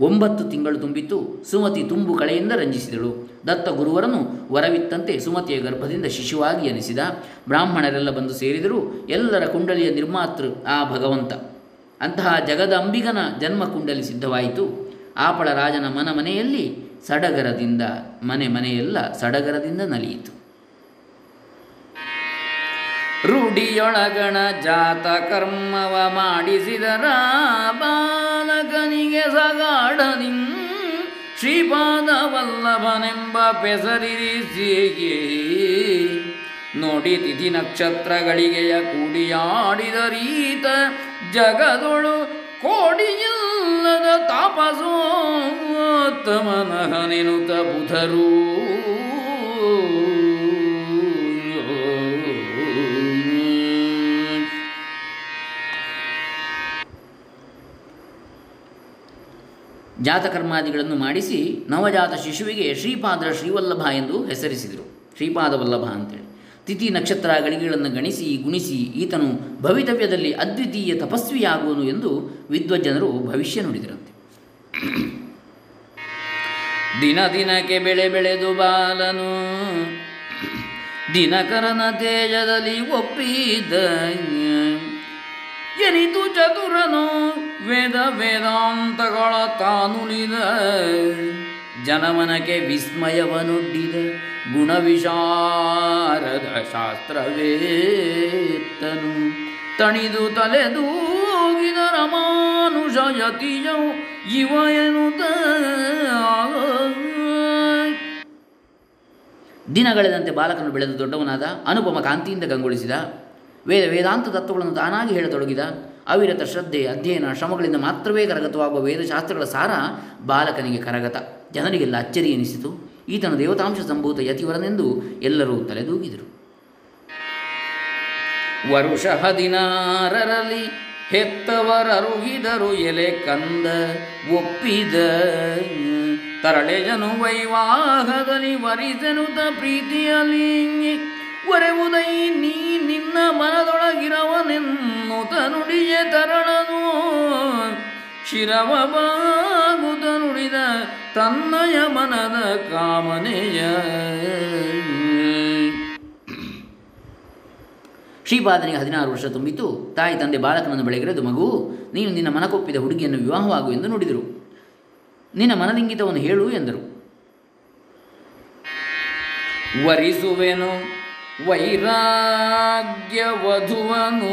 9 ತಿಂಗಳು ತುಂಬಿತ್ತು. ಸುಮತಿ ತುಂಬು ಕಳೆಯಿಂದ ರಂಜಿಸಿದಳು. ದತ್ತ ಗುರುವರನು ವರವಿತ್ತಂತೆ ಸುಮತಿಯ ಗರ್ಭದಿಂದ ಶಿಶುವಾಗಿ ಜನಿಸಿದ. ಬ್ರಾಹ್ಮಣರೆಲ್ಲ ಬಂದು ಸೇರಿದರು. ಎಲ್ಲರ ಕುಂಡಲಿಯ ನಿರ್ಮಾತೃ ಆ ಭಗವಂತ. ಅಂತಹ ಜಗದಂಬಿಗನ ಜನ್ಮ ಕುಂಡಲಿ ಸಿದ್ಧವಾಯಿತು. ಆಪಳರಾಜನ ಮನೆಯಲ್ಲಿ ಸಡಗರದಿಂದ ಮನೆಯೆಲ್ಲ ಸಡಗರದಿಂದ ನಲಿಯಿತು. ರೂಢಿಯೊಳಗಣ ಜಾತ ಕರ್ಮವ ಮಾಡಿಸಿದರ ಬಾಲಕನಿಗೆ ಸಗಾಢನಿಂ ಶ್ರೀಪಾದ ವಲ್ಲಭನೆಂಬ ಪೆಸರಿಸಿಗೆ ನೋಡಿ ತಿಥಿ ನಕ್ಷತ್ರಗಳಿಗೆಯ ಕೂಡಿಯಾಡಿದ ರೀತ ಜಗದೊಳು ಕೋಡಿಯಿಲ್ಲದ ತಾಪಸೋತ್ತಮನಹನೆನುತ ಬುಧರೂ ಜಾತಕರ್ಮಾದಿಗಳನ್ನು ಮಾಡಿಸಿ ನವಜಾತ ಶಿಶುವಿಗೆ ಶ್ರೀಪಾದ ಶ್ರೀವಲ್ಲಭ ಎಂದು ಹೆಸರಿಸಿದರು. ಶ್ರೀಪಾದ ವಲ್ಲಭ ಅಂತೇಳಿ ತಿಥಿ ನಕ್ಷತ್ರ ಗಳಿಗೆಗಳನ್ನು ಗಣಿಸಿ ಗುಣಿಸಿ ಈತನು ಭವಿತವ್ಯದಲ್ಲಿ ಅದ್ವಿತೀಯ ತಪಸ್ವಿಯಾಗುವನು ಎಂದು ವಿದ್ವಜ್ಜನರು ಭವಿಷ್ಯ ನುಡಿದಿರಂತೆ. ದಿನ ದಿನಕ್ಕೆ ಬೆಳೆ ಬೆಳೆದು ಬಾಲನು ದಿನಕರನ ತೇಜದಲ್ಲಿ ಒಪ್ಪಿದ ಎನಿತು ಚತುರನು ವೇದ ವೇದಾಂತಗಳ ತಾನುಳಿದ ಜನಮನಕ್ಕೆ ವಿಸ್ಮಯವನೊಡ್ಡಿದ ಗುಣವಿಶಾರದ ಶಾಸ್ತ್ರವೇತ್ತನು ತಣಿದು ತಲೆದೂಗಿದ ರಮಾನುಷಯತಿಯು ಇವಯನುತ. ದಿನಗಳೆದಂತೆ ಬಾಲಕನು ಬೆಳೆದು ದೊಡ್ಡವನಾದ. ಅನುಪಮ ಕಾಂತಿಯಿಂದ ಗಂಗೊಳಿಸಿದ. ವೇದ ವೇದಾಂತ ತತ್ವಗಳನ್ನು ತಾನಾಗಿ ಹೇಳತೊಡಗಿದ. ಅವಿರತ ಶ್ರದ್ಧೆ ಅಧ್ಯಯನ ಶ್ರಮಗಳಿಂದ ಮಾತ್ರವೇ ಕರಗತವಾಗುವ ವೇದಶಾಸ್ತ್ರಗಳ ಸಾರ ಬಾಲಕನಿಗೆ ಕರಗತ. ಜನರಿಗೆಲ್ಲ ಅಚ್ಚರಿ ಎನಿಸಿತು. ಈತನ ದೇವತಾಂಶ ಸಂಭೂತ ಯತಿವರನೆಂದು ಎಲ್ಲರೂ ತಲೆದೂಗಿದರು. ವರುಷ 16ರಲ್ಲಿ ಹೆತ್ತವರರುಗಿದರು ಎಲೆ ಕಂದ ಒಪ್ಪಿದ ತರಳೆಜನು ವೈವಾಹದಲ್ಲಿ ವರಿಸನುತ ಪ್ರೀತಿಯಲ್ಲಿ ಒರೆವುದೈ ನೀ ನಿನ್ನ ಮನದೊಳಗಿರವನೆನ್ನುತ ನುಡಿಯೇ ತರಳನು ಶಿರವ ಬಾಗುತ ನುಡಿದ ತನ್ನಯ ಮನದ ಕಾಮನೆಯ. ಶ್ರೀಪಾದನಿಗೆ 16 ವರ್ಷ ತುಂಬಿತು. ತಾಯಿ ತಂದೆ ಬಾಲಕನನ್ನು ಬೆಳೆಗಿರೋದು ಮಗು ನೀನು ನಿನ್ನ ಮನಕೊಪ್ಪಿದ ಹುಡುಗಿಯನ್ನು ವಿವಾಹವಾಗು ಎಂದು ನುಡಿದರು. ನಿನ್ನ ಮನದಿಂಗಿತವನ್ನು ಹೇಳು ಎಂದರು. ವರಿಸುವೆನು ವೈರಾಗ್ಯವಧುವನು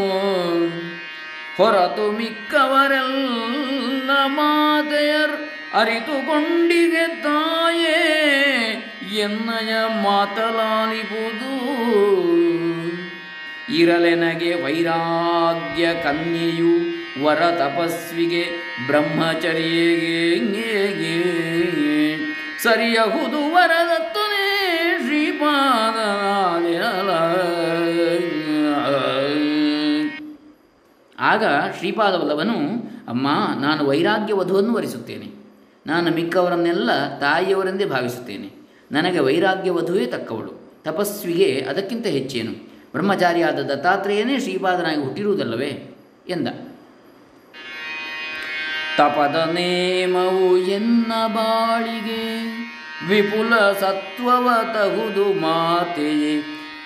ಹೊರತು ಮಿಕ್ಕವರೆಲ್ಲ ಮಾತೆಯರ್ ಅರಿತುಕೊಂಡಿಗೆ ತಾಯೇ ಎನ್ನಯ ಮಾತಲಾಲಿಬುದು. ಇರಲೆನಗೆ ವೈರಾಗ್ಯ ಕನ್ಯೆಯು ವರ ತಪಸ್ವಿಗೆ ಬ್ರಹ್ಮಚರ್ಯೆಗೆ ಸರಿಯಹುದು ವರದತ್ತನೇ ಶ್ರೀಪಾದ. ಆಗ ಶ್ರೀಪಾದ ವಲ್ಲಭನು, ಅಮ್ಮ, ನಾನು ವೈರಾಗ್ಯ ವಧುವನ್ನು ವರಿಸುತ್ತೇನೆ, ನಾನು ಮಿಕ್ಕವರನ್ನೆಲ್ಲ ತಾಯಿಯವರೆಂದೇ ಭಾವಿಸುತ್ತೇನೆ, ನನಗೆ ವೈರಾಗ್ಯ ವಧುವೇ ತಕ್ಕವಳು, ತಪಸ್ವಿಗೆ ಅದಕ್ಕಿಂತ ಹೆಚ್ಚೇನು, ಬ್ರಹ್ಮಚಾರಿಯಾದ ದತ್ತಾತ್ರೇಯನೇ ಶ್ರೀಪಾದನಾಗಿ ಹುಟ್ಟಿರುವುದಲ್ಲವೇ ಎಂದ. ತಪದ ನೇಮವು ಎನ್ನ ಬಾಳಿಗೆ ವಿಪುಲ ಸತ್ವವ ತಹುದು ಮಾತೆಯೇ,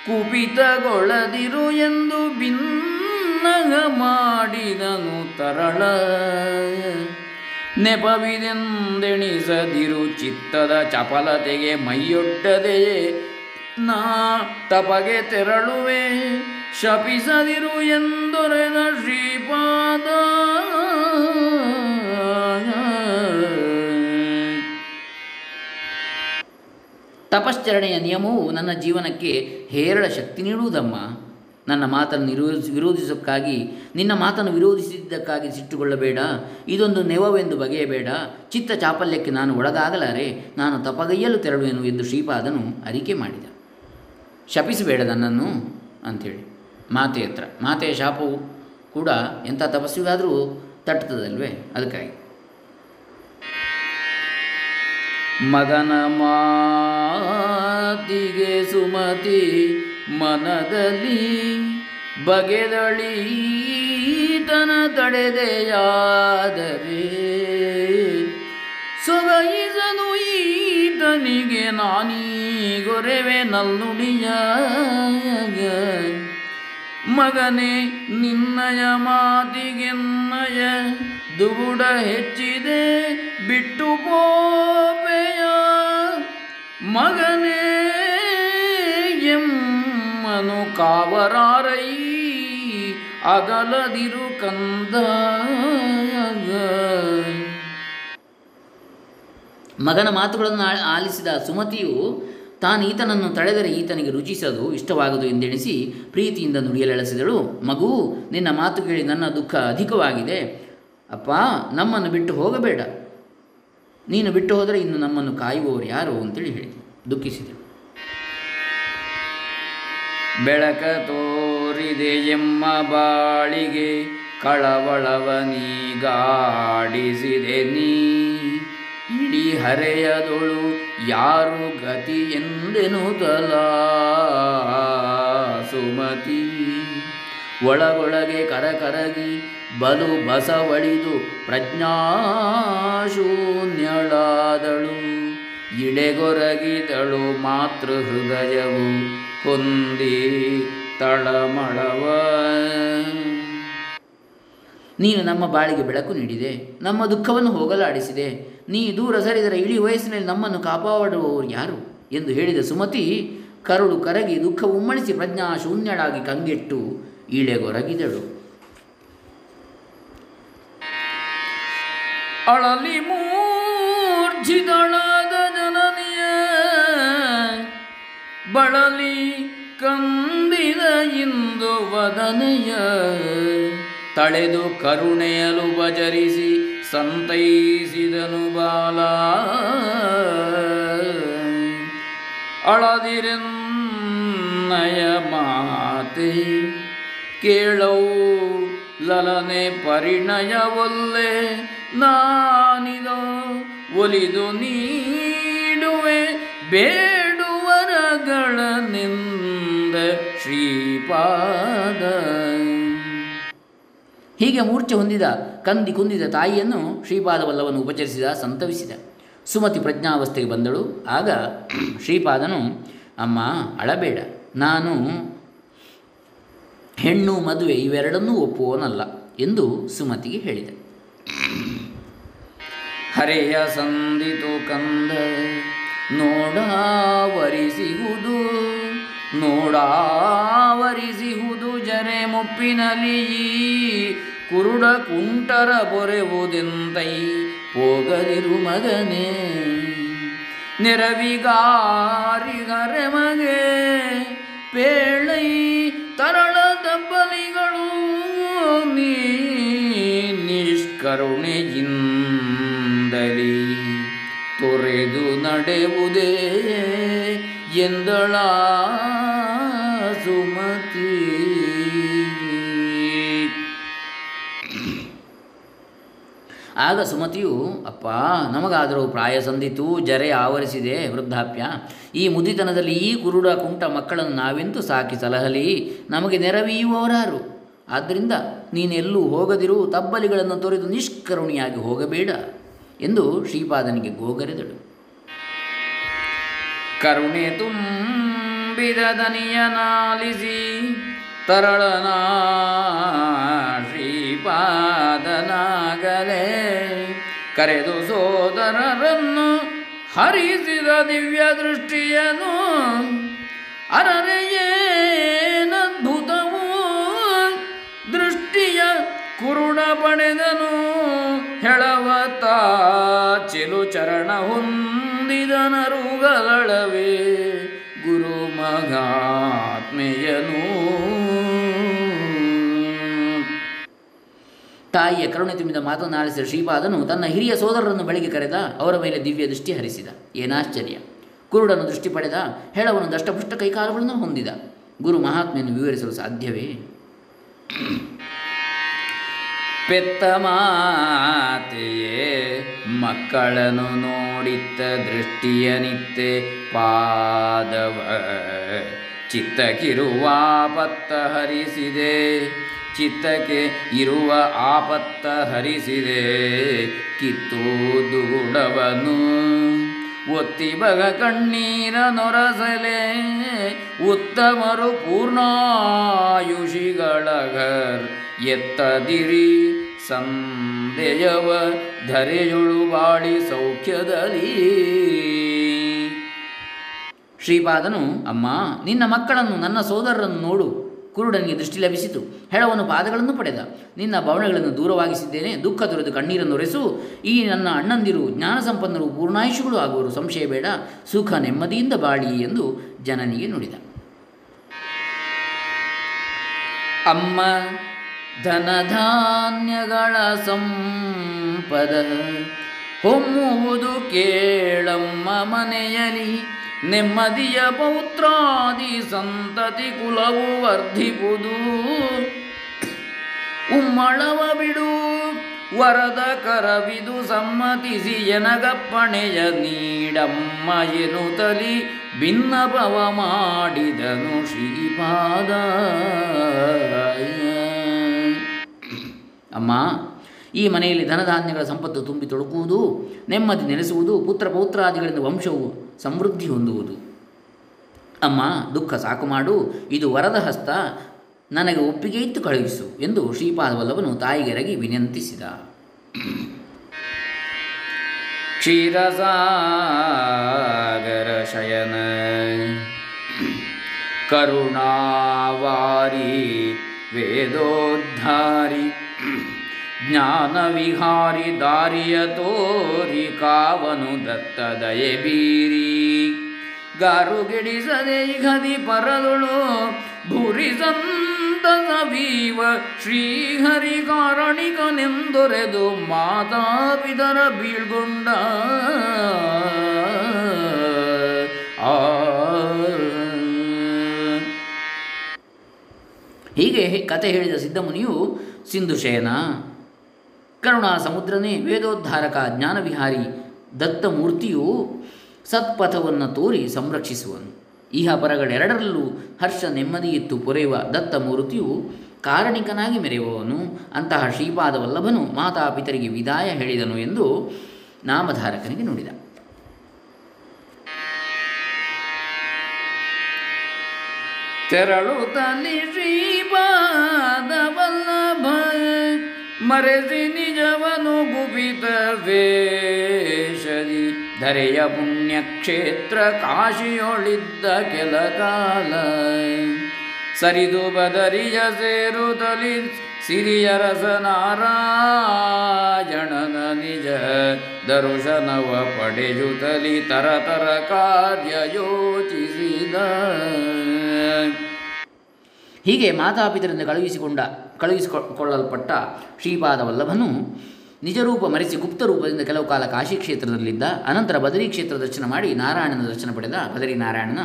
ಕುಪಿತಗೊಳದಿರು ಎಂದು ಭಿನ್ನಗ ಮಾಡಿದನು ತರಳ. ನೆಪವಿದೆಂದೆಣಿಸದಿರು ಚಿತ್ತದ ಚಪಲತೆಗೆ ಮೈಯೊಡ್ಡದೆಯೇ ನಾ ತಪಗೆ ತೆರಳುವೆ, ಶಪಿಸದಿರು ಎಂದೊರೆದ ಶ್ರೀಪಾದ. ತಪಶ್ಚರಣೆಯ ನಿಯಮವು ನನ್ನ ಜೀವನಕ್ಕೆ ಹೇರಳ ಶಕ್ತಿ ನೀಡುವುದಮ್ಮ. ನನ್ನ ಮಾತನ್ನು ವಿರೋಧಿಸೋಕ್ಕಾಗಿ, ನಿನ್ನ ಮಾತನ್ನು ವಿರೋಧಿಸಿದ್ದಕ್ಕಾಗಿ ಸಿಟ್ಟುಕೊಳ್ಳಬೇಡ, ಇದೊಂದು ನೆವವೆಂದು ಬಗೆಯಬೇಡ. ಚಿತ್ತ ಚಾಪಲ್ಯಕ್ಕೆ ನಾನು ಒಳಗಾಗಲಾರೆ, ನಾನು ತಪಗೈಯಲು ತೆರಳುವೆನು ಎಂದು ಶ್ರೀಪಾದನು ಅರಿಕೆ ಮಾಡಿದ. ಶಪಿಸಬೇಡ ನನ್ನನ್ನು ಅಂಥೇಳಿ ಮಾತೆ ಹತ್ರ. ಮಾತೆಯ ಶಾಪವು ಕೂಡ ಎಂಥ ತಪಸ್ವಿಗಾದರೂ ತಟ್ಟುತ್ತದಲ್ವೇ, ಅದಕ್ಕಾಗಿ. ಮಗನ ಮಾತಿಗೆ ಸುಮತಿ ಮನದಲ್ಲಿ ಬಗೆದಳೀತನ ತಡೆದೆಯಾದರೆ, ಸೊಗೈಸನು ಈತನಿಗೆ ನಾನೀಗೊರೆವೆ ನಲ್ಲುಣಿಯ. ಮಗನೇ, ನಿನ್ನಯ ಮಾತಿಗೆನ್ನಯ ದುಗುಡ ಹೆಚ್ಚಿದೆ ಬಿಟ್ಟು ಪೋಪೆಯ. ಮಗನೇ ಎಮ್ಮನು ಕಾವರಾರೈ ಅಗಲದಿರು ಕಂದ. ಮಗನ ಮಾತುಗಳನ್ನು ಆಲಿಸಿದ ಸುಮತಿಯು ತಾನು ಈತನನ್ನು ತಡೆದರೆ ಈತನಿಗೆ ರುಚಿಸದು ಇಷ್ಟವಾಗದು ಎಂದೆಣಿಸಿ ಪ್ರೀತಿಯಿಂದ ನುಡಿಯಲೆಳೆಸಿದಳು. ಮಗು, ನಿನ್ನ ಮಾತು ಕೇಳಿ ನನ್ನ ದುಃಖ ಅಧಿಕವಾಗಿದೆ ಅಪ್ಪ, ನಮ್ಮನ್ನು ಬಿಟ್ಟು ಹೋಗಬೇಡ, ನೀನು ಬಿಟ್ಟು ಹೋದರೆ ಇನ್ನು ನಮ್ಮನ್ನು ಕಾಯುವವರು ಯಾರು ಅಂತೇಳಿ ಹೇಳಿ ದುಃಖಿಸಿದಳು. ಬೆಳಕ ತೋರಿದೆ ಎಮ್ಮ ಬಾಳಿಗೆ ಕಳವಳವ ನೀಗಾಡಿಸಿದೆ ನೀ, ಇಡೀ ಹರೆಯದೊಳು ಯಾರು ಗತಿ ಎಂದೆನುತಲ ಸುಮತಿ. ಒಳಗೊಳಗೆ ಕರಕರಗಿ ಬಲು ಬಸವಳಿದು ಪ್ರಜ್ಞಾಶೂನ್ಯಳಾದಳು, ಇಡೆಗೊರಗಿದಳು ಮಾತೃ ಹೃದಯವು ಹೊಂದಿ ತಳಮಳವ. ನೀನು ನಮ್ಮ ಬಾಳಿಗೆ ಬೆಳಕು ನೀಡಿದೆ, ನಮ್ಮ ದುಃಖವನ್ನು ಹೋಗಲಾಡಿಸಿದೆ, ನೀ ದೂರ ಸರಿದರೆ ಇಳಿ ವಯಸ್ಸಿನಲ್ಲಿ ನಮ್ಮನ್ನು ಕಾಪಾಡುವವರು ಯಾರು ಎಂದು ಹೇಳಿದ ಸುಮತಿ ಕರುಳು ಕರಗಿ ದುಃಖ ಉಮ್ಮಳಿಸಿ ಪ್ರಜ್ಞಾ ಶೂನ್ಯಳಾಗಿ ಕಂಗೆಟ್ಟು ಇಳೆಗೊರಗಿದಳು. ಅಳಲಿ ಮೂರ್ಛಿದಳಾದ ಜನನಿಯ ಬಳಲಿ ಕಂದಿದ ಇಂದು ವದನೆಯ, ತಳೆದು ಕರುಣೆಯಲು ಬಜರಿಸಿ ಸಂತೈಸಿದನು ಬಾಲ. ಅಳದಿರನ್ನಯ ಮಾತೆ ಕೇಳವು ಲಲನೆ ಪರಿಣಯವೊಲ್ಲೆ, ನಾನಿದು ಒಲಿದು ನೀಡುವೆ ಬೇಡುವರಗಳನ್ನಿಂದ ಶ್ರೀಪಾದ. ಹೀಗೆ ಮೂರ್ಛೆ ಹೊಂದಿದ ಕಂದಿ ಕುಂದಿದ ತಾಯಿಯನ್ನು ಶ್ರೀಪಾದವಲ್ಲವನ್ನು ಉಪಚರಿಸಿದ, ಸಂತವಿಸಿದ. ಸುಮತಿ ಪ್ರಜ್ಞಾವಸ್ಥೆಗೆ ಬಂದಳು. ಆಗ ಶ್ರೀಪಾದನು, ಅಮ್ಮ ಅಳಬೇಡ, ನಾನು ಹೆಣ್ಣು ಮದುವೆ ಇವೆರಡನ್ನೂ ಒಪ್ಪುವನಲ್ಲ ಎಂದು ಸುಮತಿಗೆ ಹೇಳಿದ. ಹರೆಯ ಸಂದಿತು ಕಂದ ನೋಡಾವರಿಸಿವುದು ನೋಡಾವರಿಸಿಹುದು ಜರೆ ಮುಪ್ಪಿನಲಿ ಕುರುಡ ಕುಂಟರ ಪೊರೆವುದೆಂತೈ ಹೋಗದಿರು ಮಗನೇ ನೆರವಿಗಾರಿಗರೆ ಮಗೇ ಪೇಳೈ ತರಳ ತಪ್ಪಲಿಗಳು ನೀ ನಿಷ್ಕರುಣೆಯಿಂದಲಿ ತೊರೆದು ನಡೆವುದೇ ಎಂದಳ ಸುಮತಿ. ಆಗ ಸುಮತಿಯು, ಅಪ್ಪ ನಮಗಾದರೂ ಪ್ರಾಯ ಸಂದಿತು, ಜರೆ ಆವರಿಸಿದೆ ವೃದ್ಧಾಪ್ಯ, ಈ ಮುದಿತನದಲ್ಲಿ ಈ ಕುರುಡ ಕುಂಟ ಮಕ್ಕಳನ್ನು ನಾವೆಂತೂ ಸಾಕಿ ಸಲಹಲಿ, ನಮಗೆ ನೆರವೀಯುವವರಾರು, ಆದ್ದರಿಂದ ನೀನೆಲ್ಲೂ ಹೋಗದಿರು, ತಬ್ಬಲಿಗಳನ್ನು ತೊರೆದು ನಿಷ್ಕರುಣಿಯಾಗಿ ಹೋಗಬೇಡ ಎಂದು ಶ್ರೀಪಾದನಿಗೆ ಗೋಗರೆದಳು. ಕರುಣೆ ತುಂಬಿದ ದನಿಯನಾಲಿಸಿ ತರಳನ ಶ್ರೀಪಾದನಾಗಲೇ ಕರೆದು ಸೋದರರನ್ನು ಹರಿಸಿದ ದಿವ್ಯ ದೃಷ್ಟಿಯನು ಅರರೆಯೇನದ್ಭುತವೂ ದೃಷ್ಟಿಯ ಕುರುಡ ಪಡೆದನು ಹೆಳವತ ಚೆಲು ಚರಣ ಹೊಂದಿದನರುಗಳಳವೇ ಗುರು ಮಹಾತ್ಮೆಯನು. ತಾಯಿಯ ಕರುಣೆ ತುಂಬಿದ ಮಾತನ್ನು ಆಲಿಸಿದ ಶ್ರೀಪಾದನು ತನ್ನ ಹಿರಿಯ ಸೋದರರನ್ನು ಬಳಿಗೆ ಕರೆದ, ಅವರ ಮೇಲೆ ದಿವ್ಯ ದೃಷ್ಟಿ ಹರಿಸಿದ. ಏನಾಶ್ಚರ್ಯ! ಕುರುಡನು ದೃಷ್ಟಿ ಪಡೆದ, ಹೆಳವನು ದಷ್ಟಪುಷ್ಟ ಕೈಕಾಲುಗಳನ್ನು ಹೊಂದಿದ. ಗುರು ಮಹಾತ್ಮೆಯನ್ನು ವಿವರಿಸಲು ಸಾಧ್ಯವೇ? ಪೆತ್ತ ಮಾತೆಯೇ ಮಕ್ಕಳನ್ನು ನೋಡಿತ್ತ ದೃಷ್ಟಿಯ ನಿತ್ತೆ ಪಾದವ ಚಿತ್ತಕ್ಕಿರುವಾಪತ್ತ ಹರಿಸಿದೆ, ಚಿತ್ತಕ್ಕೆ ಇರುವ ಆಪತ್ತ ಹರಿಸಿದೆ, ಕಿತ್ತು ದುಗುಡವನು ಒತ್ತಿ ಬಗ ಕಣ್ಣೀರ ನೊರಸಲೆ ಉತ್ತಮರು ಪೂರ್ಣಾಯುಷಿಗಳಗರ್ ಎತ್ತದಿರಿ ಸಂದೇಯವ ಧರೆಯುಳು ಬಾಳಿ ಸೌಖ್ಯದಲ್ಲಿ. ಶ್ರೀಪಾದನು, ಅಮ್ಮ ನಿನ್ನ ಮಕ್ಕಳನ್ನು ನನ್ನ ಸೋದರರನ್ನು ನೋಡು, ಕುರುಡನಿಗೆ ದೃಷ್ಟಿ ಲಭಿಸಿತು, ಹೆಳವನು ಪಾದಗಳನ್ನು ಪಡೆದ, ನಿನ್ನ ಭಾವನೆಗಳನ್ನು ದೂರವಾಗಿಸಿದ್ದೇನೆ, ದುಃಖ ತೊರೆದು ಕಣ್ಣೀರನ್ನು ಒರೆಸು, ಈ ನನ್ನ ಅಣ್ಣಂದಿರು ಜ್ಞಾನ ಸಂಪನ್ನರು ಪೂರ್ಣಾಯುಷಿಗಳು ಆಗುವರು, ಸಂಶಯ ಬೇಡ, ಸುಖ ನೆಮ್ಮದಿಯಿಂದ ಬಾಳಿ ಎಂದು ಜನನಿಗೆ ನುಡಿದ. ಅಮ್ಮ ಧನಧಾನ್ಯಗಳ ಸಂಪದ ಹೊಮ್ಮುವುದು ಕೇಳಮ್ಮ ಮನೆಯಲ್ಲಿ, ನೆಮ್ಮದಿಯ ಪೌತ್ರಾದಿ ಸಂತತಿ ಕುಲವು ವರ್ಧಿಪುದು, ಉಮ್ಮಳವ ಬಿಡು ವರದ ಕರವಿದು ಸಮ್ಮತಿಸಿ ಜನಗಪ್ಪಣೆಯ ನೀಡಮ್ಮ ಎನ್ನುತ್ತಲಿ ಭಿನ್ನಪವ ಮಾಡಿದನು ಶ್ರೀಪಾದ. ಅಮ್ಮ, ಈ ಮನೆಯಲ್ಲಿ ಧನಧಾನ್ಯಗಳ ಸಂಪತ್ತು ತುಂಬಿ ತೊಡಕುವುದು, ನೆಮ್ಮದಿ ನೆಲೆಸುವುದು, ಪುತ್ರ ಪೌತ್ರಾದಿಗಳಿಂದ ವಂಶವು ಸಮೃದ್ಧಿ ಹೊಂದುವುದು. ಅಮ್ಮ ದುಃಖ ಸಾಕು ಮಾಡು, ಇದು ವರದ ಹಸ್ತ, ನನಗೆ ಒಪ್ಪಿಗೆ ಇತ್ತು ಕಳುಹಿಸು ಎಂದು ಶ್ರೀಪಾದ ವಲ್ಲಭನು ತಾಯಿಗೆರಗಿ ವಿನಂತಿಸಿದ. ಕ್ಷೀರಸಾಗರ ಶಯನ ಕರುಣಾವಾರಿ ವೇದೋದ್ಧಾರಿ ಜ್ಞಾನವಿಹಾರಿ ದಾರಿಯ ತೋರಿ ಕಾವನು ದತ್ತ ದಯೆ ಬೀರಿ ಗಾರುಗಿಡಿಸದೆ ಇಗದಿ ಪರದೊಳು ಭೂರಿ ಸಂತಸವೀವ ಶ್ರೀಹರಿ ಕಾರಣಿಕನೆಂದೊರೆದು ಮಾತಾಪಿತರ ಬೀಳ್ಗೊಂಡ. ಆ ಹೀಗೆ ಕತೆ ಹೇಳಿದ ಸಿದ್ಧಮುನಿಯು ಸಿಂಧುಶಯನ ಕರುಣಾ ಸಮುದ್ರನೇ ವೇದೋದ್ಧಾರಕ ಜ್ಞಾನವಿಹಾರಿ ದತ್ತಮೂರ್ತಿಯು ಸತ್ಪಥವನ್ನು ತೋರಿ ಸಂರಕ್ಷಿಸುವನು. ಇಹ ಪರಗಳೆರಡರಲ್ಲೂ ಹರ್ಷ ನೆಮ್ಮದಿಯಿತ್ತು ಪೊರೆಯುವ ದತ್ತಮೂರ್ತಿಯು ಕಾರಣಿಕನಾಗಿ ಮೆರೆಯುವವನು. ಅಂತಹ ಶ್ರೀಪಾದ ವಲ್ಲಭನು ಮಾತಾಪಿತರಿಗೆ ವಿದಾಯ ಹೇಳಿದನು ಎಂದು ನಾಮಧಾರಕನಿಗೆ ನುಡಿದ. ತೆರಳು ತನಿ ಶ್ರೀಪಾದ ವಲ್ಲಭ ಮರೆಸಿ ನಿಜವನು ಗುಪಿತ ವೇಷದಿ ಧರೆಯ ಪುಣ್ಯಕ್ಷೇತ್ರ ಕಾಶಿಯೊಳಿದ್ದ ಕೆಲ ಕಾಲ. ಸರಿದು ಬದರಿಯ ಸೇರುತ್ತಲಿ ಸಿರಿಯ ರಸನಾರಾಯಣನ ನಿಜ ದರುಶನವ ಪಡೆಯುತ್ತಲಿ ತರತರ ಕಾರ್ಯ ಯೋಚಿಸಿದ. ಹೀಗೆ ಮಾತಾಪಿತರಿಂದ ಕಳುಹಿಸಿಕೊಳ್ಳಲ್ಪಟ್ಟ ಶ್ರೀಪಾದ ವಲ್ಲಭನು ನಿಜರೂಪ ಮರೆಸಿ ಗುಪ್ತರೂಪದಿಂದ ಕೆಲವು ಕಾಲ ಕಾಶಿ ಕ್ಷೇತ್ರದಲ್ಲಿದ್ದ. ಅನಂತರ ಬದರಿ ಕ್ಷೇತ್ರ ದರ್ಶನ ಮಾಡಿ ನಾರಾಯಣನ ದರ್ಶನ ಪಡೆದ ಬದರಿ ನಾರಾಯಣನ.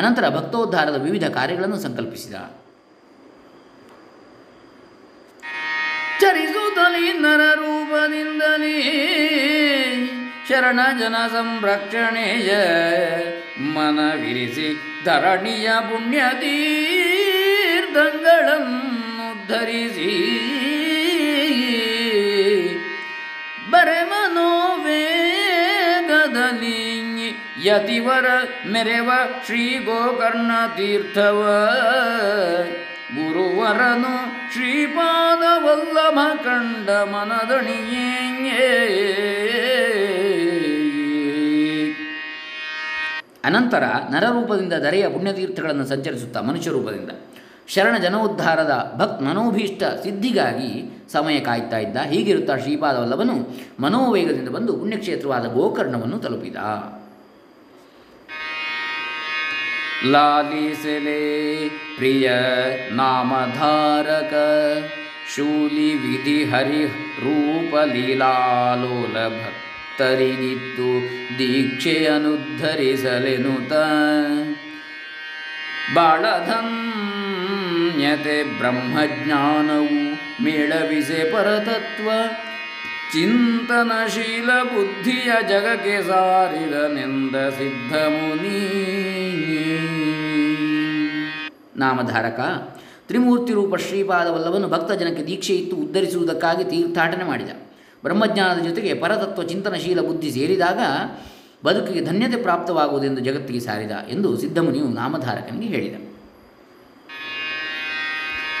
ಅನಂತರ ಭಕ್ತೋದ್ಧಾರದ ವಿವಿಧ ಕಾರ್ಯಗಳನ್ನು ಸಂಕಲ್ಪಿಸಿದ. ಚರಿಸುತ್ತಲೀ ನರರೂಪದಿಂದಲೇ ಶರಣ ಜನ ಸಂರಕ್ಷಣೆಯ ಮನವಿರಿಸಿ ಧರಣಿಯ ಪುಣ್ಯತೀರ್ಥಗಳನ್ನುದ್ಧರಿಸಿ ಬರೆಮನೋವೇಗದಲ್ಲಿ ಯತಿವರ ಮೆರೆವ ಶ್ರೀ ಗೋಕರ್ಣ ತೀರ್ಥವ ಗುರುವರನು ಶ್ರೀಪಾದ ವಲ್ಲಭ ಕಂಡ ಮನದಣಿಯೇ. ಅನಂತರ ನರರೂಪದಿಂದ ಧರೆಯ ಪುಣ್ಯತೀರ್ಥಗಳನ್ನು ಸಂಚರಿಸುತ್ತಾ ಮನುಷ್ಯ ರೂಪದಿಂದ ಶರಣ ಜನೋದ್ಧಾರದ ಭಕ್ತ ಮನೋಭೀಷ್ಟ ಸಿದ್ಧಿಗಾಗಿ ಸಮಯ ಕಾಯ್ತಾ ಇದ್ದ. ಹೀಗಿರುತ್ತಾ ಶ್ರೀಪಾದ ವಲ್ಲಭನು ಮನೋವೇಗದಿಂದ ಬಂದು ಪುಣ್ಯಕ್ಷೇತ್ರವಾದ ಗೋಕರ್ಣವನ್ನು ತಲುಪಿದ. ಲಾಲಿಸೆಲೆ ಪ್ರಿಯ ನಾಮಧಾರಕ ಶೂಲಿ ವಿಧಿ ಹರಿ ರೂಪ ಲೀಲಾಲೋಲ ಭಕ್ತರಿಗಿತ್ತು ದೀಕ್ಷೆಯನುದ್ಧರಿಸಲೆನುತ. ಬಾಳಧನ್ಯತೆ ಬ್ರಹ್ಮಜ್ಞಾನವು ಮೇಳವಿಸೆ ಪರತತ್ವ ಚಿಂತನಶೀಲ ಬುದ್ಧಿಯ ಜಗಕ್ಕೆ ಸಾರಿದನೆಂದ ಸಿದ್ಧಮುನಿ. ನಾಮಧಾರಕ ತ್ರಿಮೂರ್ತಿ ರೂಪ ಶ್ರೀಪಾದ ವಲ್ಲಭನು ಭಕ್ತಜನಕ್ಕೆ ದೀಕ್ಷೆ ಇತ್ತು ಉದ್ಧರಿಸುವುದಕ್ಕಾಗಿ ತೀರ್ಥಾಟನೆ ಮಾಡಿದ. ಬ್ರಹ್ಮಜ್ಞಾನದ ಜೊತೆಗೆ ಪರತತ್ವ ಚಿಂತನಶೀಲ ಬುದ್ಧಿ ಸೇರಿದಾಗ ಬದುಕಿಗೆ ಧನ್ಯತೆ ಪ್ರಾಪ್ತವಾಗುವುದೆಂದು ಜಗತ್ತಿಗೆ ಸಾರಿದ ಎಂದು ಸಿದ್ಧಮುನಿಯು ನಾಮಧಾರಕನಿಗೆ ಹೇಳಿದ.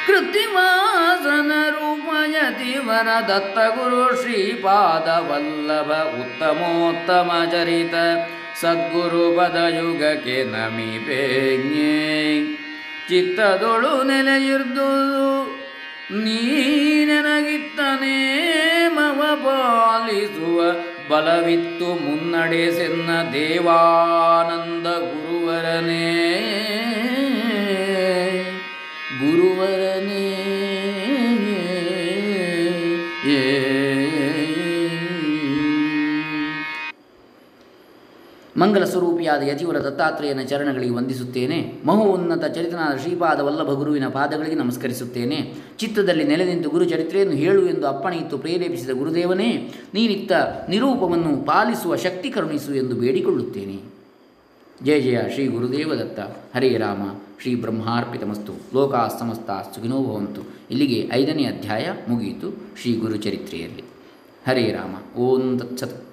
ಕೃತಿವಾಸನ ರೂಪಯತಿವರ ದತ್ತಗುರು ಶ್ರೀಪಾದ ವಲ್ಲಭ ಉತ್ತಮೋತ್ತಮ ಚರಿತ ಸದ್ಗುರು ಪದಯುಗಕ್ಕೆ ನಮಿಪೇ ಚಿತ್ತದೊಳು ನೆಲೆಯಿರ್ದುದು ನೀನಗಿತ್ತನೇ ಮವ ಪಾಲಿಸುವ ಬಲವಿತ್ತು ಮುನ್ನಡೆಸೆನ್ನ ದೇವಾನಂದ ಗುರುವರನೇ ಗುರುವರನೇ. ಮಂಗಲ ಸ್ವರೂಪಿಯಾದ ಯತಿವರ ದತ್ತಾತ್ರೇಯನ ಚರಣಗಳಿಗೆ ವಂದಿಸುತ್ತೇನೆ. ಮಹೋನ್ನತ ಚರಿತನಾದ ಶ್ರೀಪಾದ ವಲ್ಲಭ ಗುರುವಿನ ಪಾದಗಳಿಗೆ ನಮಸ್ಕರಿಸುತ್ತೇನೆ. ಚಿತ್ತದಲ್ಲಿ ನೆಲೆ ನಿಂತು ಗುರು ಚರಿತ್ರೆಯನ್ನು ಹೇಳು ಎಂದು ಅಪ್ಪಣೆಯಿತ್ತು ಪ್ರೇರೇಪಿಸಿದ ಗುರುದೇವನೇ, ನೀನಿತ್ತ ನಿರೂಪವನ್ನು ಪಾಲಿಸುವ ಶಕ್ತಿ ಕರುಣಿಸು ಎಂದು ಬೇಡಿಕೊಳ್ಳುತ್ತೇನೆ. ಜಯ ಜಯ ಶ್ರೀ ಗುರುದೇವದತ್ತ. ಹರೇ ರಾಮ. ಶ್ರೀ ಬ್ರಹ್ಮಾರ್ಪಿತಮಸ್ತು. ಲೋಕಾ ಸಮಸ್ತಾ ಸುಖಿನೋ ಭವಂತು. ಇಲ್ಲಿಗೆ 5ನೇ ಅಧ್ಯಾಯ ಮುಗಿಯಿತು ಶ್ರೀ ಗುರುಚರಿತ್ರೆಯಲ್ಲಿ. ಹರೇ ರಾಮ. ಓಂ ತತ್ಸತ್.